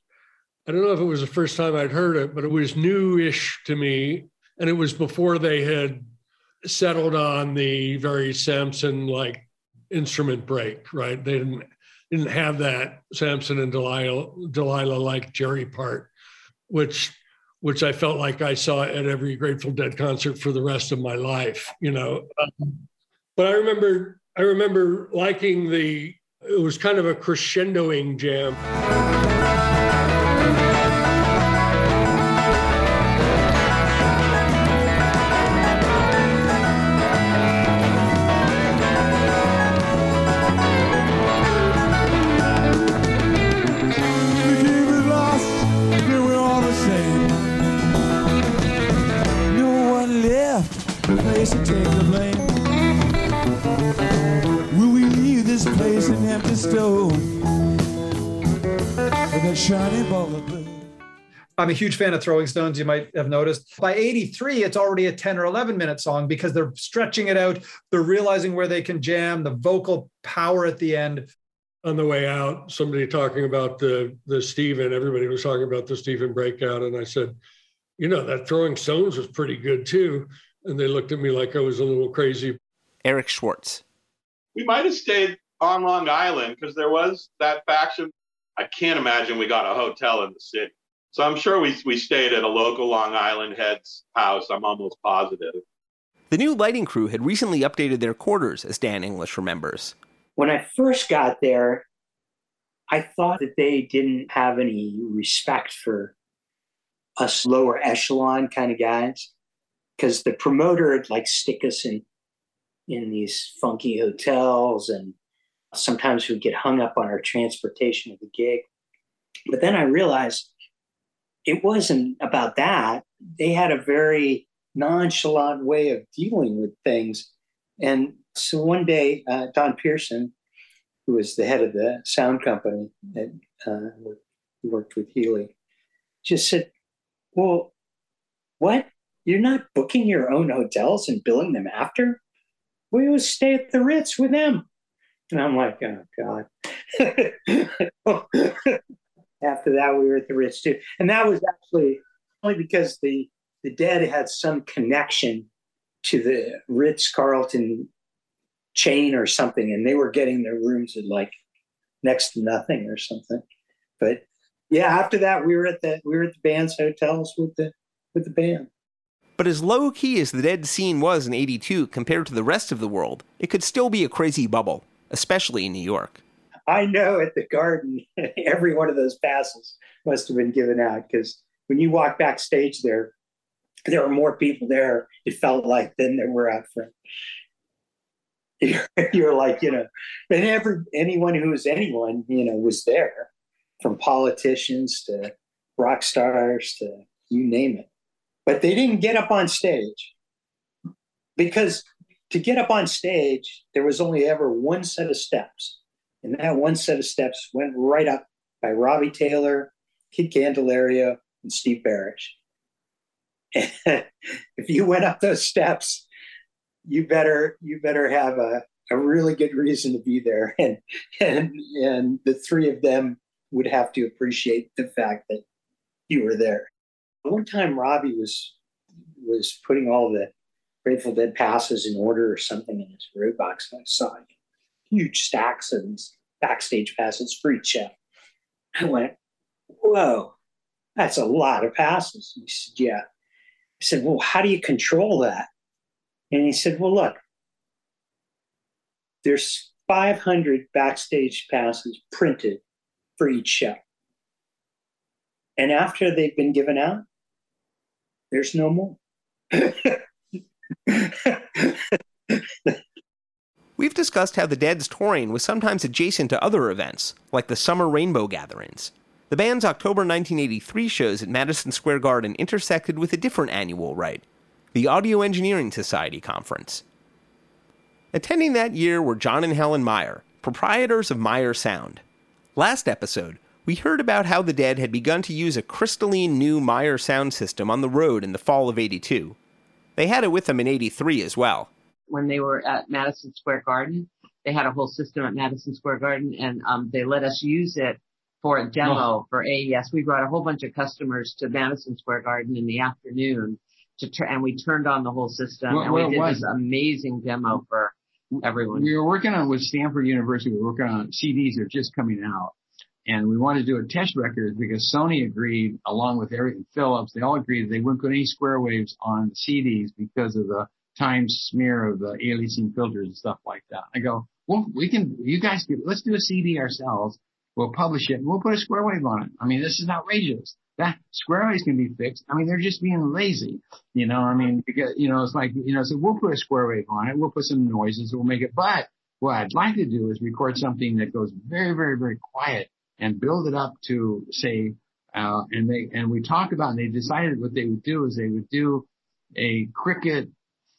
I don't know if it was the first time I'd heard it, but it was new-ish to me. And it was before they had settled on the very Samson-like instrument break, right? They didn't didn't have that Samson and Delilah, Delilah-like Jerry part, which which I felt like I saw at every Grateful Dead concert for the rest of my life, you know. Um, but I remember I remember liking the, it was kind of a crescendoing jam. I'm a huge fan of Throwing Stones, you might have noticed. By eighty-three, it's already a ten or eleven minute song because they're stretching it out. They're realizing where they can jam, the vocal power at the end. On the way out, somebody talking about the, the Stephen, everybody was talking about the Stephen breakout. And I said, you know, that Throwing Stones was pretty good too. And they looked at me like I was a little crazy. Eric Schwartz. We might have stayed on Long Island because there was that faction. I can't imagine we got a hotel in the city. So I'm sure we we stayed at a local Long Island head's house. I'm almost positive. The new lighting crew had recently updated their quarters, as Dan English remembers. When I first got there, I thought that they didn't have any respect for us lower echelon kind of guys, because the promoter would like stick us in in these funky hotels, and sometimes we'd get hung up on our transportation of the gig. But then I realized it wasn't about that. They had a very nonchalant way of dealing with things. And so one day, uh, Don Pearson, who was the head of the sound company that uh, worked with Healy, just said, well, what? You're not booking your own hotels and billing them after? We would stay at the Ritz with them. And I'm like, oh, God. After that, we were at the Ritz, too. And that was actually only because the, the Dead had some connection to the Ritz-Carlton chain or something, and they were getting their rooms at, like, next to nothing or something. But, yeah, after that, we were at the we were at the band's hotels with the with the band. But as low-key as the Dead scene was in eighty-two compared to the rest of the world, it could still be a crazy bubble, especially in New York. I know at the Garden, every one of those passes must have been given out, because when you walk backstage there, there were more people there, it felt like, than there were out front. You're, you're like, you know, and every anyone who was anyone, you know, was there, from politicians to rock stars to you name it. But they didn't get up on stage, because to get up on stage, there was only ever one set of steps. And that one set of steps went right up by Robbie Taylor, Kid Candelario, and Steve Parrish. And if you went up those steps, you better you better have a, a really good reason to be there. And, and, and the three of them would have to appreciate the fact that you were there. One time Robbie was was putting all the Grateful Dead passes in order or something in his root box, and I saw huge stacks of these backstage passes for each show. I went, whoa, that's a lot of passes. And he said, yeah. I said, well, how do you control that? And he said, well, look, there's five hundred backstage passes printed for each show. And after they've been given out, there's no more. We've discussed how the Dead's touring was sometimes adjacent to other events, like the Summer Rainbow Gatherings. The band's October nineteen eighty-three shows at Madison Square Garden intersected with a different annual rite, the Audio Engineering Society Conference. Attending that year were John and Helen Meyer, proprietors of Meyer Sound. Last episode, we heard about how the Dead had begun to use a crystalline new Meyer sound system on the road in the fall of eighty-two. They had it with them in eighty-three as well. When they were at Madison Square Garden, they had a whole system at Madison Square Garden, and um, they let us use it for a demo for A E S. We brought a whole bunch of customers to Madison Square Garden in the afternoon, to tr- and we turned on the whole system, well, and we well, did what? this amazing demo for everyone. We were working on, with Stanford University, we were working on C Ds that are just coming out. And we wanted to do a test record because Sony agreed, along with Eric and Phillips, they all agreed they wouldn't put any square waves on C Ds because of the time smear of the aliasing filters and stuff like that. I go, well, we can, you guys, can, let's do a C D ourselves. We'll publish it and we'll put a square wave on it. I mean, this is outrageous. That square waves can be fixed. I mean, they're just being lazy. You know, I mean, because, you know, it's like, you know, so we'll put a square wave on it. We'll put some noises. We'll make it. But what I'd like to do is record something that goes very, very, very quiet, and build it up to say, uh, and they, and we talked about, and they decided what they would do is they would do a cricket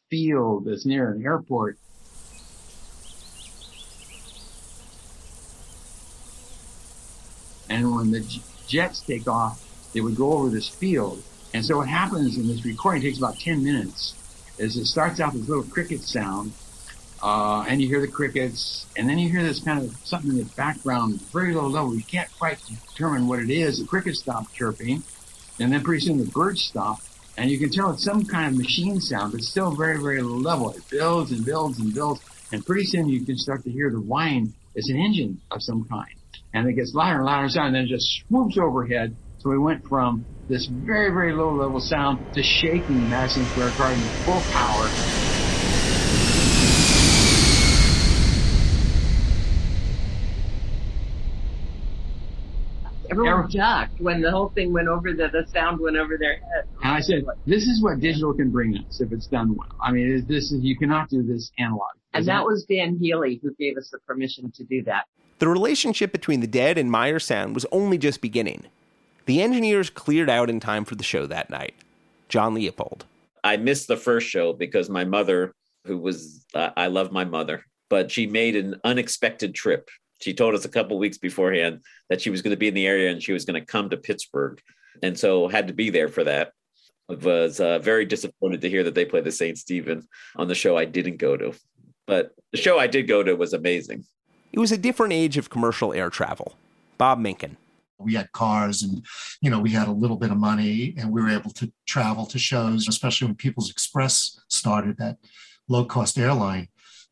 field that's near an airport. And when the j- jets take off, they would go over this field. And so what happens in this recording, it takes about ten minutes, is it starts out with this little cricket sound. Uh, and you hear the crickets, and then you hear this kind of something in the background, very low level. You can't quite determine what it is. The crickets stop chirping, and then pretty soon the birds stop, and you can tell it's some kind of machine sound, but still very, very low level. It builds and builds and builds, and pretty soon you can start to hear the whine. It's an engine of some kind, and it gets louder and louder and louder, and then it just swoops overhead, So we went from this very, very low level sound to shaking Madison Square Garden with full power. Everyone shocked when the whole thing went over, the, the sound went over their head. And I said, this is what digital can bring us if it's done well. I mean, it is, this is, you cannot do this analog. And that was Dan Healy who gave us the permission to do that. The relationship between the Dead and Meyer sound was only just beginning. The engineers cleared out in time for the show that night. John Leopold. I missed the first show because my mother, who was, uh, I love my mother, but she made an unexpected trip. She told us a couple of weeks beforehand that she was going to be in the area and she was going to come to Pittsburgh. And so had to be there for that. I was uh, very disappointed to hear that they played the Saint Stephen on the show I didn't go to. But the show I did go to was amazing. It was a different age of commercial air travel. Bob Minkin. We had cars and, you know, we had a little bit of money and we were able to travel to shows, especially when People's Express started, that low-cost airline.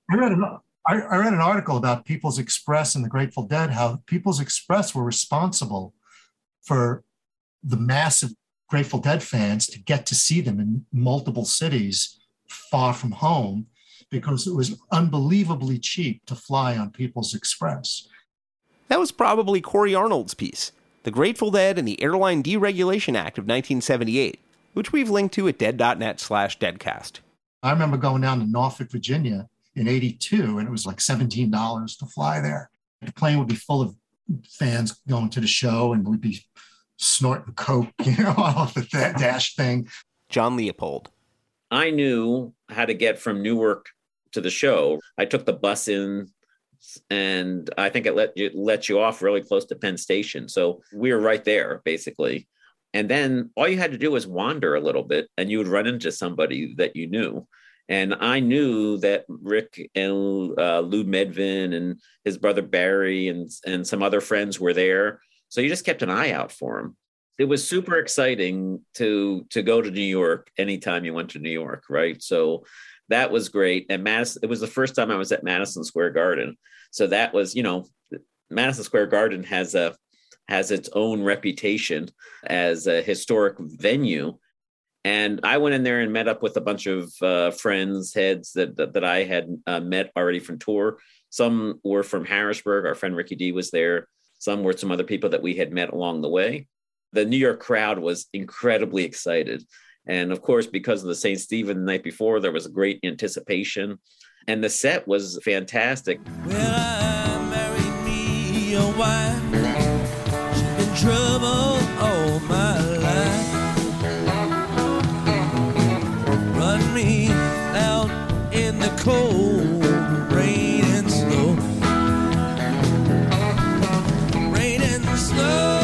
I read an, I, I read an article about People's Express and the Grateful Dead, how People's Express were responsible for the massive Grateful Dead fans to get to see them in multiple cities far from home because it was unbelievably cheap to fly on People's Express. That was probably Corey Arnold's piece, The Grateful Dead and the Airline Deregulation Act of nineteen seventy-eight, which we've linked to at dead.net slash deadcast. I remember going down to Norfolk, Virginia in eighty-two, and it was like seventeen dollars to fly there. The plane would be full of fans going to the show, and we'd be snorting coke, you know, all of the th- dash thing. John Leopold. I knew how to get from Newark to the show. I took the bus in, and I think it let you, let you off really close to Penn Station. So we were right there, basically. And then all you had to do was wander a little bit, and you would run into somebody that you knew. And I knew that Rick and uh, Lou Medvin and his brother Barry and, and some other friends were there. So you just kept an eye out for them. It was super exciting to to go to New York anytime you went to New York, right? So that was great. And Madison, it was the first time I was at Madison Square Garden. So that was, you know, Madison Square Garden has a has its own reputation as a historic venue. And I went in there and met up with a bunch of uh, friends, heads that that, that I had uh, met already from tour. Some were from Harrisburg. Our friend Ricky D was there. Some were some other people that we had met along the way. The New York crowd was incredibly excited. And of course, because of the Saint Stephen the night before, there was a great anticipation. And the set was fantastic. Well, I married me a wife. She's been trouble all my life. Run me out in the cold, rain and snow. Rain and snow.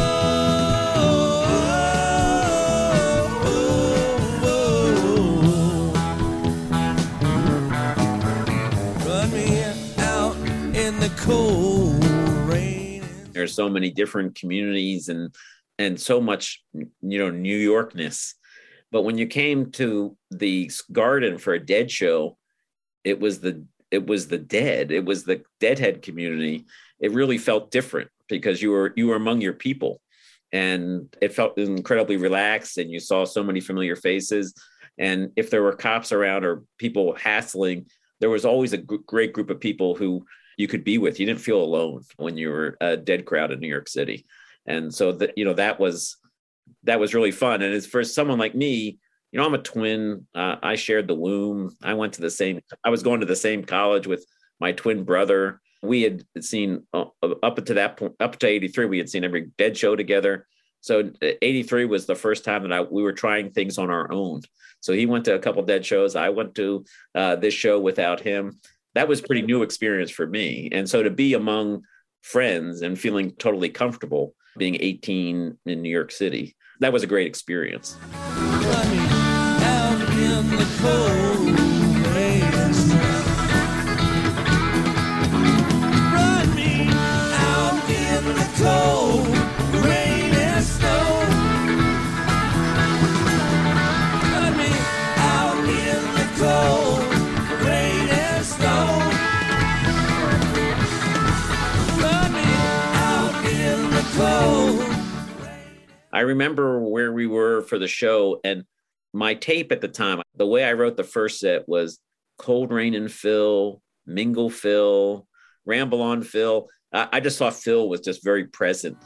Run me out in the cold, rain. There are so many different communities and and so much, you know, New Yorkness. But when you came to the Garden for a Dead show, it was the it was the Dead. It was the Deadhead community. It really felt different because you were you were among your people, and it felt incredibly relaxed. And you saw so many familiar faces. And if there were cops around or people hassling, there was always a g- great group of people who you could be with. You didn't feel alone when you were a Dead crowd in New York City. And so that you know that was. That was really fun. And it's for someone like me, you know, I'm a twin. Uh, I shared the womb. I went to the same, I was going to the same college with my twin brother. We had seen uh, up to that point, up to eighty-three, we had seen every Dead show together. So eighty-three was the first time that I, we were trying things on our own. So he went to a couple of Dead shows. I went to uh, this show without him. That was a pretty new experience for me. And so to be among friends and feeling totally comfortable being eighteen in New York City, that was a great experience. I remember where we were for the show, and my tape at the time, the way I wrote the first set was Cold Rain and Phil, Mingle Phil, Ramble on Phil. I, I just thought Phil was just very present.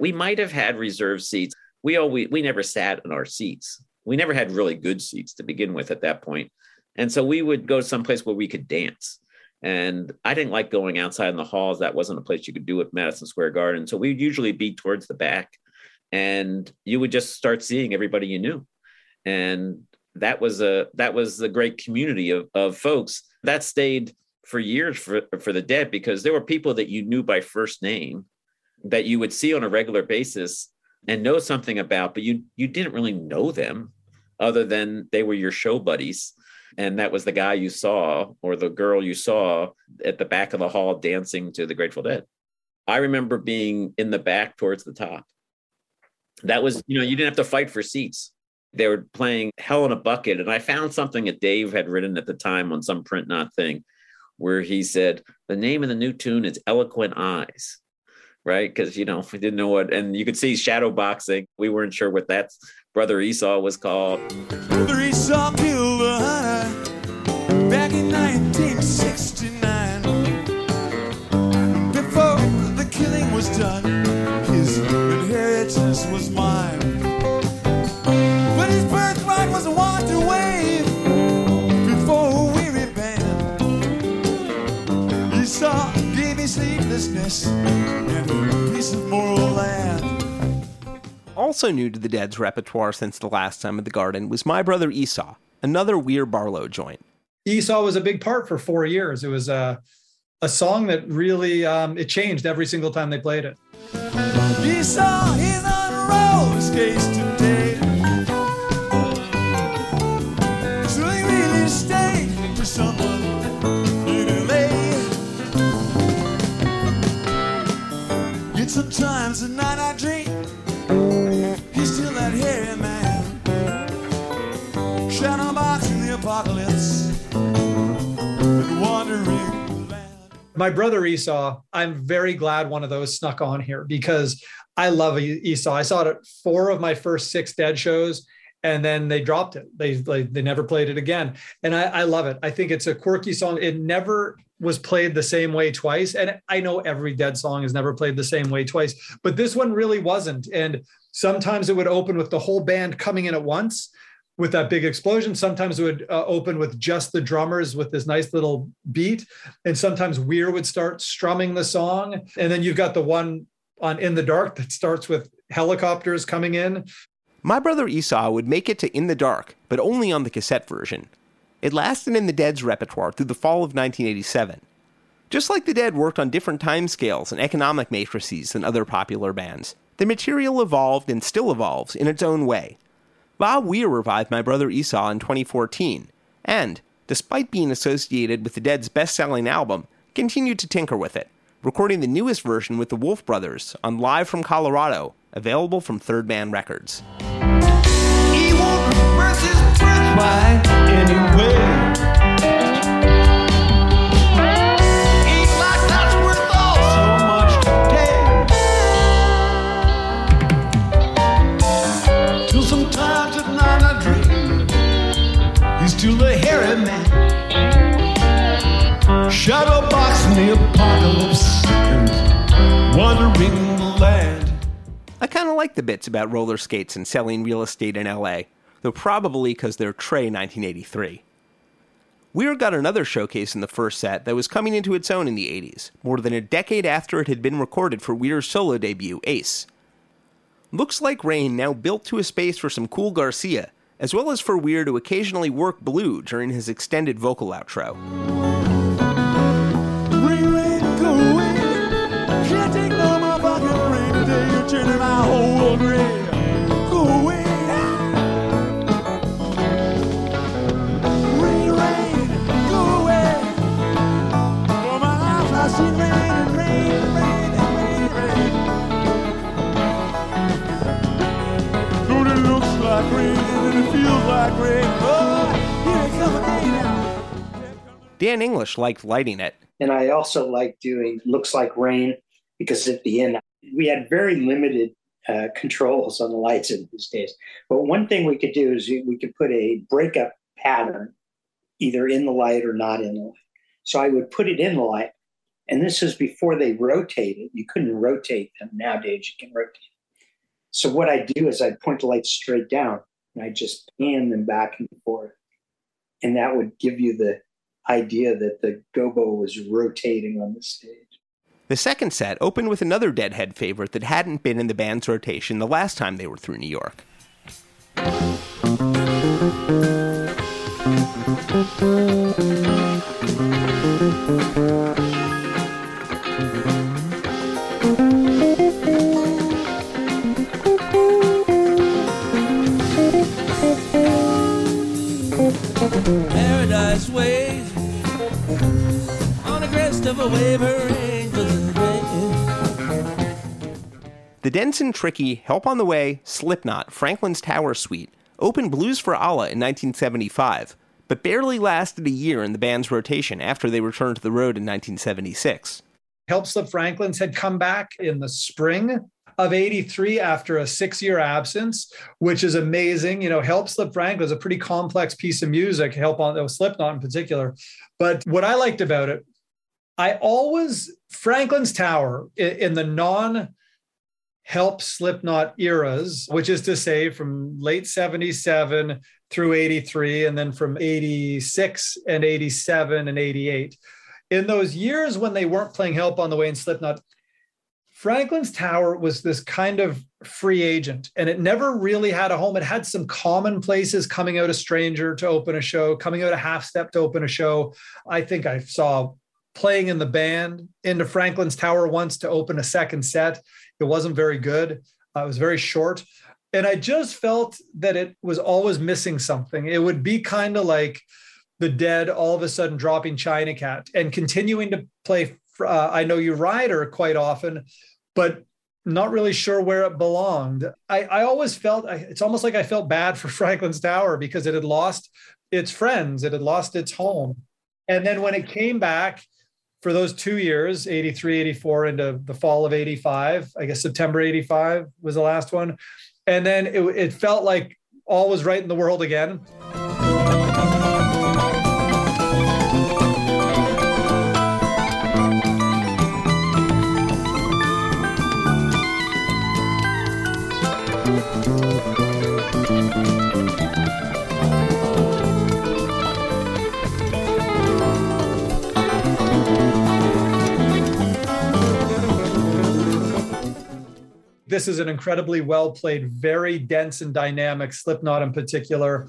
We might have had reserved seats. We always, we never sat in our seats. We never had really good seats to begin with at that point. And so we would go someplace where we could dance. And I didn't like going outside in the halls. That wasn't a place you could do at Madison Square Garden. So we'd usually be towards the back, and you would just start seeing everybody you knew. And that was a, that was the great community of, of folks that stayed for years for, for the Dead, because there were people that you knew by first name that you would see on a regular basis and know something about, but you you didn't really know them other than they were your show buddies. And that was the guy you saw or the girl you saw at the back of the hall dancing to the Grateful Dead. I remember being in the back towards the top. That was, you know, you didn't have to fight for seats. They were playing Hell in a Bucket. And I found something that Dave had written at the time on some print not thing where he said, the name of the new tune is Eloquent Eyes. Right. Because, you know, we didn't know what, and you could see shadow boxing. We weren't sure what that Brother Esau was called. Brother Esau killed the hunter back in nineteen sixty-nine. Before the killing was done, his inheritance was mine. But his birthright was wiped away before a weary band. Esau gave me sleeplessness. Also new to the Dead's repertoire since the last time at the Garden was My Brother Esau, another Weir Barlow joint. Esau was a big part for four years. It was a, a song that really, um, it changed every single time they played it. Esau is on roller skates today. So he really stayed for someone. Sometimes the night I dream, he's still that hairy man. Shadow boxing the apocalypse and wandering land. My Brother Esau, I'm very glad one of those snuck on here because I love Esau. I saw it at four of my first six Dead shows, and then they dropped it. They they, they never played it again. And I, I love it. I think it's a quirky song. It never was played the same way twice. And I know every Dead song is never played the same way twice, but this one really wasn't. And sometimes it would open with the whole band coming in at once with that big explosion. Sometimes it would uh, open with just the drummers with this nice little beat. And sometimes Weir would start strumming the song. And then you've got the one on In the Dark that starts with helicopters coming in. My Brother Esau would make it to In the Dark, but only on the cassette version. It lasted in the Dead's repertoire through the fall of nineteen eighty-seven. Just like the Dead worked on different timescales and economic matrices than other popular bands, the material evolved and still evolves in its own way. Bob Weir revived My Brother Esau in twenty fourteen, and, despite being associated with the Dead's best-selling album, continued to tinker with it, recording the newest version with the Wolf Brothers on Live from Colorado, available from Third Man Records. He won't reverse his birthright anyway. I kind of like the bits about roller skates and selling real estate in L A, though probably because they're Trey nineteen eighty-three. Weir got another showcase in the first set that was coming into its own in the eighties, more than a decade after it had been recorded for Weir's solo debut, Ace. Looks Like Rain now built to a space for some cool Garcia, as well as for Weir to occasionally work Blue during his extended vocal outro. Rain, rain, go away. Can't take no more bucket. like rain, and it feels like rain. Oh, here it comes again now. Dan English liked lighting it. And I also liked doing Looks Like Rain, because at the end, we had very limited uh, controls on the lights in these days. But one thing we could do is we could put a breakup pattern either in the light or not in the light. So I would put it in the light. And this is before they rotated. You couldn't rotate them. Nowadays, you can rotate them. So what I do is I point the lights straight down, and I just pan them back and forth. And that would give you the idea that the gobo was rotating on the stage. The second set opened with another Deadhead favorite that hadn't been in the band's rotation the last time they were through New York. Paradise waves on the crest of a wave, hurrying for the rain. The Denson Tricky, Help on the Way, Slipknot, Franklin's Tower Suite opened Blues for Allah in nineteen seventy-five, but barely lasted a year in the band's rotation after they returned to the road in nineteen seventy-six. Help Slip Franklin's had come back in the spring of eighty-three after a six-year absence, which is amazing. You know, Help Slip Franklin is a pretty complex piece of music, Help on the Slipknot in particular. But what I liked about it, I always, Franklin's Tower in the non-Help Slipknot eras, which is to say from late seventy-seven through eighty-three, and then from eighty-six and eighty-seven and eighty-eight. In those years when they weren't playing Help on the Way and Slipknot, Franklin's Tower was this kind of free agent, and it never really had a home. It had some common places, coming out a stranger to open a show, coming out a half step to open a show. I think I saw Playing in the Band into Franklin's Tower once to open a second set. It wasn't very good. Uh, it was very short. And I just felt that it was always missing something. It would be kind of like the Dead all of a sudden dropping China Cat and continuing to play Uh, I Know You Rider quite often, but not really sure where it belonged. I, I always felt, I, it's almost like I felt bad for Franklin's Tower because it had lost its friends. It had lost its home. And then when it came back for those two years, eighty-three, eighty-four, into the fall of eighty-five, I guess September eighty-five was the last one. And then it, it felt like all was right in the world again. This is an incredibly well-played, very dense and dynamic, Slipknot in particular.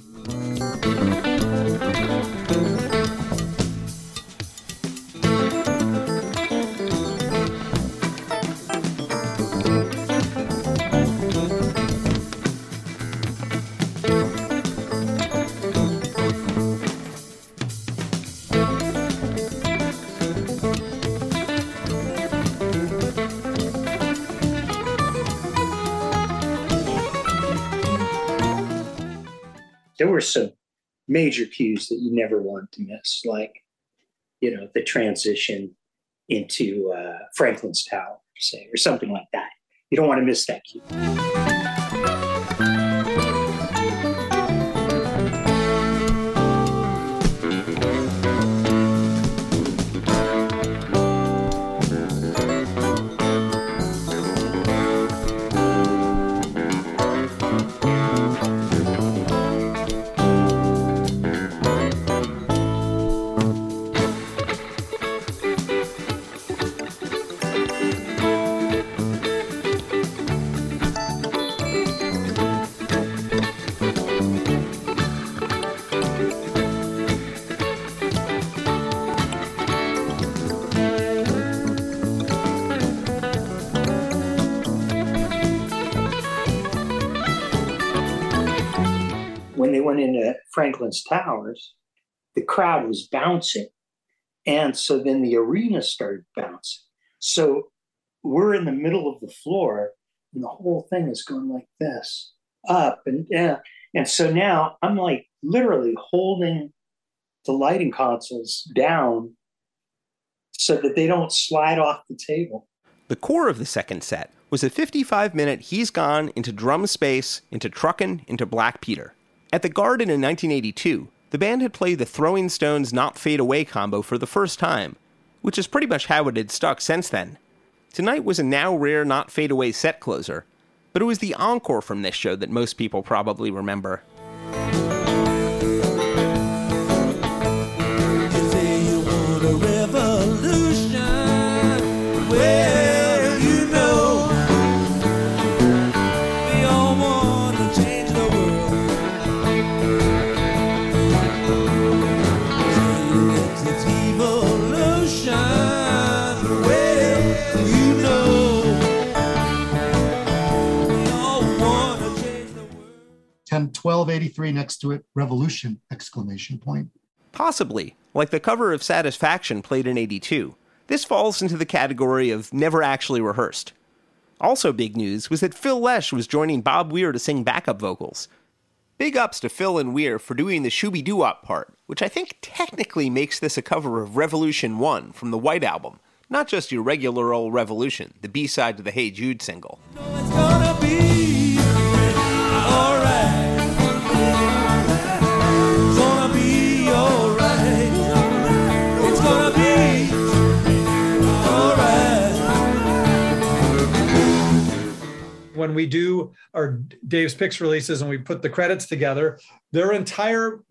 There were some major cues that you never want to miss, like, you know, the transition into uh, Franklin's Tower, say, or something like that. You don't want to miss that cue. Into Franklin's Towers, the crowd was bouncing. And so then the arena started bouncing. So we're in the middle of the floor and the whole thing is going like this, up and down. And so now I'm like literally holding the lighting consoles down so that they don't slide off the table. The core of the second set was a fifty-five minute he's gone into drum space, into truckin', into Black Peter. At the Garden in nineteen eighty-two, the band had played the Throwing Stones Not Fade Away combo for the first time, which is pretty much how it had stuck since then. Tonight was a now-rare Not Fade Away set closer, but it was the encore from this show that most people probably remember. twelve eighty-three next to it, revolution, exclamation point. Possibly, like the cover of Satisfaction played in eighty-two, this falls into the category of never actually rehearsed. Also big news was that Phil Lesh was joining Bob Weir to sing backup vocals. Big ups to Phil and Weir for doing the shooby-doo-wop part, which I think technically makes this a cover of Revolution one from the White Album, not just your regular old Revolution, the B-side to the Hey Jude single. No, it's gonna be all right. When we do our Dave's Picks releases and we put the credits together, their entire,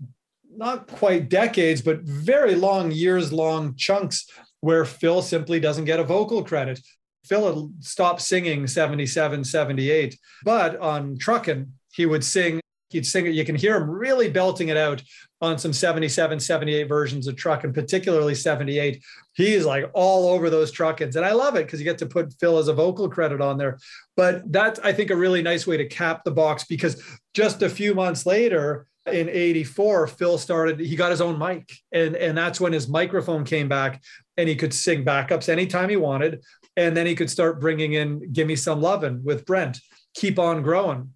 not quite decades, but very long, years-long chunks where Phil simply doesn't get a vocal credit. Phil stopped singing seventy-seven, seventy-eight, but on Truckin', he would sing, he'd sing it. You can hear him really belting it out on some seventy-seven, seventy-eight versions of Truckin', particularly seventy-eight. He's like all over those Truckins. And I love it because you get to put Phil as a vocal credit on there. But that's, I think, a really nice way to cap the box, because just a few months later in eighty-four, Phil started, he got his own mic. And, and that's when his microphone came back and he could sing backups anytime he wanted. And then he could start bringing in Gimme Some Lovin' with Brent, Keep On Growin'.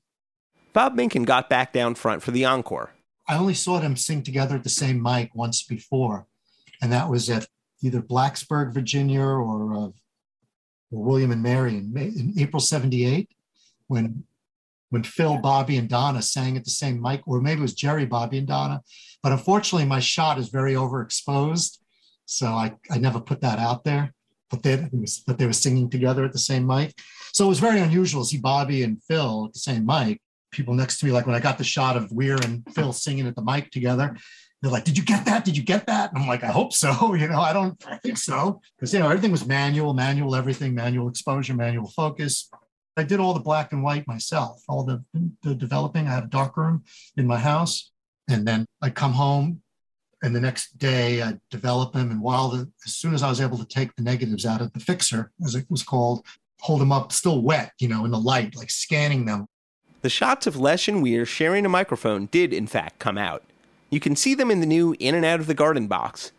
Bob Minkin got back down front for the encore. I only saw them sing together at the same mic once before, and that was at either Blacksburg, Virginia, or, uh, or William and Mary in, May, in April seventy-eight, when when Phil, Bobby, and Donna sang at the same mic, or maybe it was Jerry, Bobby, and Donna. But unfortunately, my shot is very overexposed, so I, I never put that out there. But they, but they were singing together at the same mic, so it was very unusual to see Bobby and Phil at the same mic. People next to me, like when I got the shot of Weir and Phil singing at the mic together, they're like, did you get that? Did you get that? And I'm like, I hope so. You know, I don't I think so. Because, you know, everything was manual, manual, everything, manual exposure, manual focus. I did all the black and white myself, all the, the developing. I have a dark room in my house. And then I come home and the next day I develop them. And while the, as soon as I was able to take the negatives out of the fixer, as it was called, hold them up still wet, you know, in the light, like scanning them. The shots of Lesh and Weir sharing a microphone did, in fact, come out. You can see them in the new In and Out of the Garden box.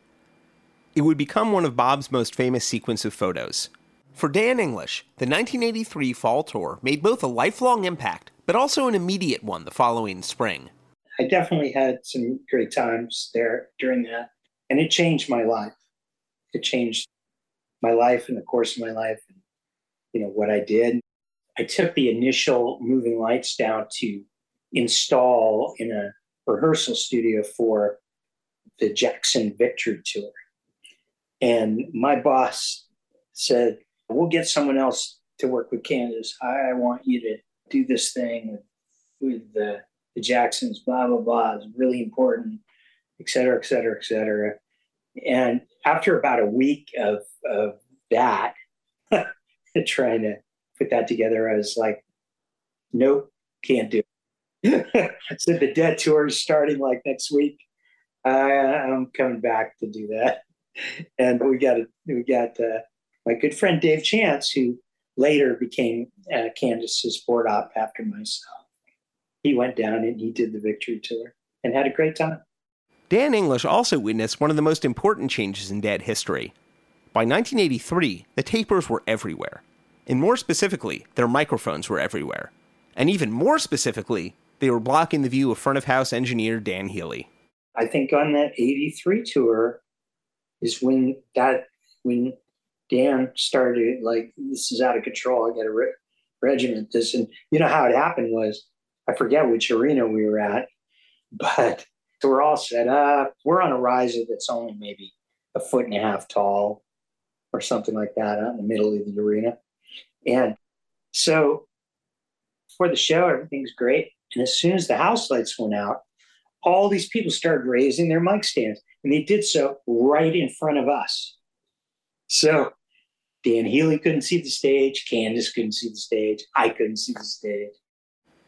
It would become one of Bob's most famous sequence of photos. For Dan English, the nineteen eighty-three fall tour made both a lifelong impact, but also an immediate one the following spring. I definitely had some great times there during that, and it changed my life. It changed my life and the course of my life, and, you know, what I did. I took the initial moving lights down to install in a rehearsal studio for the Jackson Victory Tour. And my boss said, we'll get someone else to work with Candace. I want you to do this thing with, with the, the Jacksons, blah, blah, blah. It's really important, et cetera, et cetera, et cetera. And after about a week of, of that, trying to put that together, I was like, nope, can't do it. So the Dead tour is starting like next week. Uh, I'm coming back to do that. And we got we got uh, my good friend Dave Chance, who later became uh, Candace's board op after myself. He went down and he did the Victory Tour and had a great time. Dan English also witnessed one of the most important changes in Dead history. By nineteen eighty-three, the tapers were everywhere. And more specifically, their microphones were everywhere. And even more specifically, They were blocking the view of front of house engineer Dan Healy. I think on that eighty-three tour is when that when Dan started, like, this is out of control. I got to re- regiment this. And you know how it happened was, I forget which arena we were at, but we're all set up. We're on a riser that's only maybe a foot and a half tall or something like that out in the middle of the arena. And so for the show, everything's great. And as soon as the house lights went out, all these people started raising their mic stands, and they did so right in front of us. So Dan Healy couldn't see the stage. Candace couldn't see the stage. I couldn't see the stage.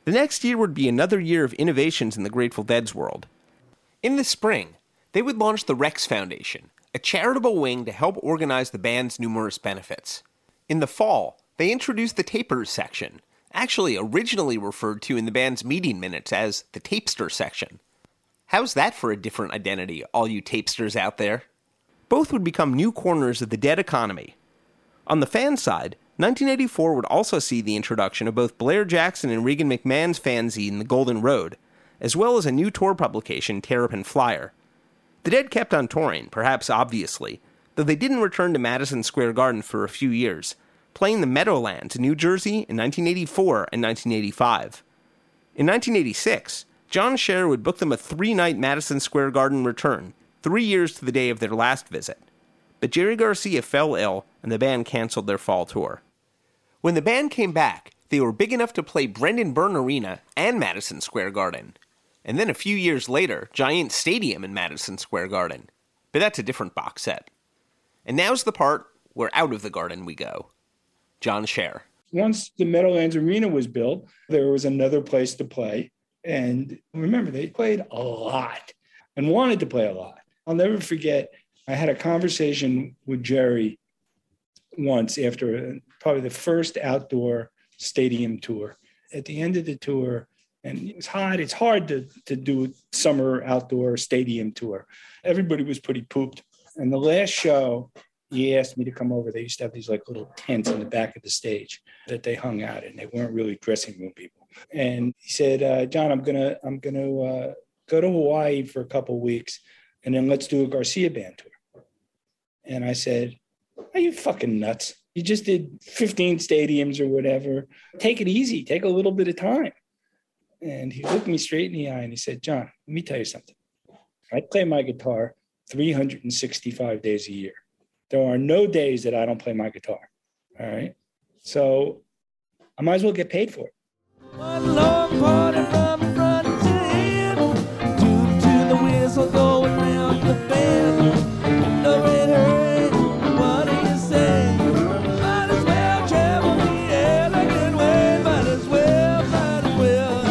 The next year would be another year of innovations in the Grateful Dead's world. In the spring, they would launch the Rex Foundation, a charitable wing to help organize the band's numerous benefits. In the fall, they introduced the Tapers section, actually originally referred to in the band's meeting minutes as the Tapester section. How's that for a different identity, all you tapesters out there? Both would become new corners of the Dead economy. On the fan side, nineteen eighty-four would also see the introduction of both Blair Jackson and Regan McMahon's fanzine, The Golden Road, as well as a new tour publication, Terrapin Flyer. The Dead kept on touring, perhaps obviously, though they didn't return to Madison Square Garden for a few years, playing the Meadowlands in New Jersey in nineteen eighty-four and nineteen eighty-five. In nineteen eighty-six, John Scher would book them a three-night Madison Square Garden return, three years to the day of their last visit. But Jerry Garcia fell ill, and the band canceled their fall tour. When the band came back, they were big enough to play Brendan Byrne Arena and Madison Square Garden. And then a few years later, Giant Stadium in Madison Square Garden. But that's a different box set. And now's the part where out of the garden we go. John Scher. Once the Meadowlands Arena was built, there was another place to play. And remember, they played a lot and wanted to play a lot. I'll never forget, I had a conversation with Jerry once after probably the first outdoor stadium tour. At the end of the tour, and it was hot, it's hard to, to do a summer outdoor stadium tour. Everybody was pretty pooped. And the last show, he asked me to come over. They used to have these like little tents in the back of the stage that they hung out in. They weren't really dressing room people. And he said, uh, John, I'm going to I'm going to uh, go to Hawaii for a couple of weeks, and then let's do a Garcia band tour. And I said, are you fucking nuts? You just did fifteen stadiums or whatever. Take it easy. Take a little bit of time. And he looked me straight in the eye and he said, John, let me tell you something. I play my guitar three hundred sixty-five days a year. There are no days that I don't play my guitar. All right. So I might as well get paid for it. One long party from front to end, due to the whistle going round the bend. No red hurry, what do you say? Might as well travel the elegant way, might as well, might as well,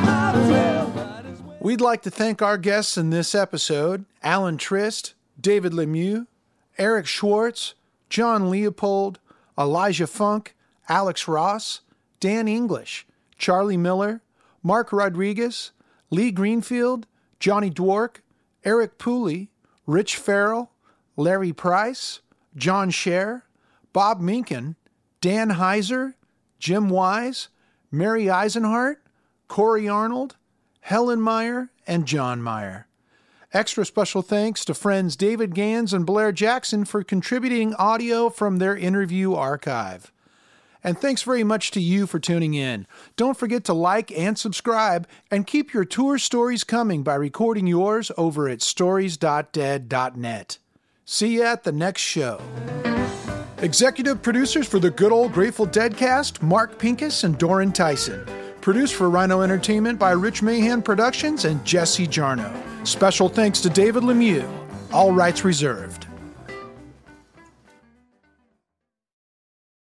might as well, might as well. We'd like to thank our guests in this episode, Alan Trist, David Lemieux, Eric Schwartz, John Leopold, Elijah Funk, Alix Ross, Dan English, Charlie Miller, Mark Rodriguez, Lee Greenfeld, Johnny Dwork, Eric Pooley, Rich Farrell, Larry Price, John Scher, Bob Minkin, Dan Heiser, Jim Wise, Mary Eisenhart, Corey Arnold, Helen Meyer, and John Meyer. Extra special thanks to friends David Gans and Blair Jackson for contributing audio from their interview archive. And thanks very much to you for tuning in. Don't forget to like and subscribe, and keep your tour stories coming by recording yours over at stories dot dead dot net. See you at the next show. Executive producers for the Good Old Grateful Deadcast, Mark Pincus and Doran Tyson. Produced for Rhino Entertainment by Rich Mahan Productions and Jesse Jarnow. Special thanks to David Lemieux. All rights reserved.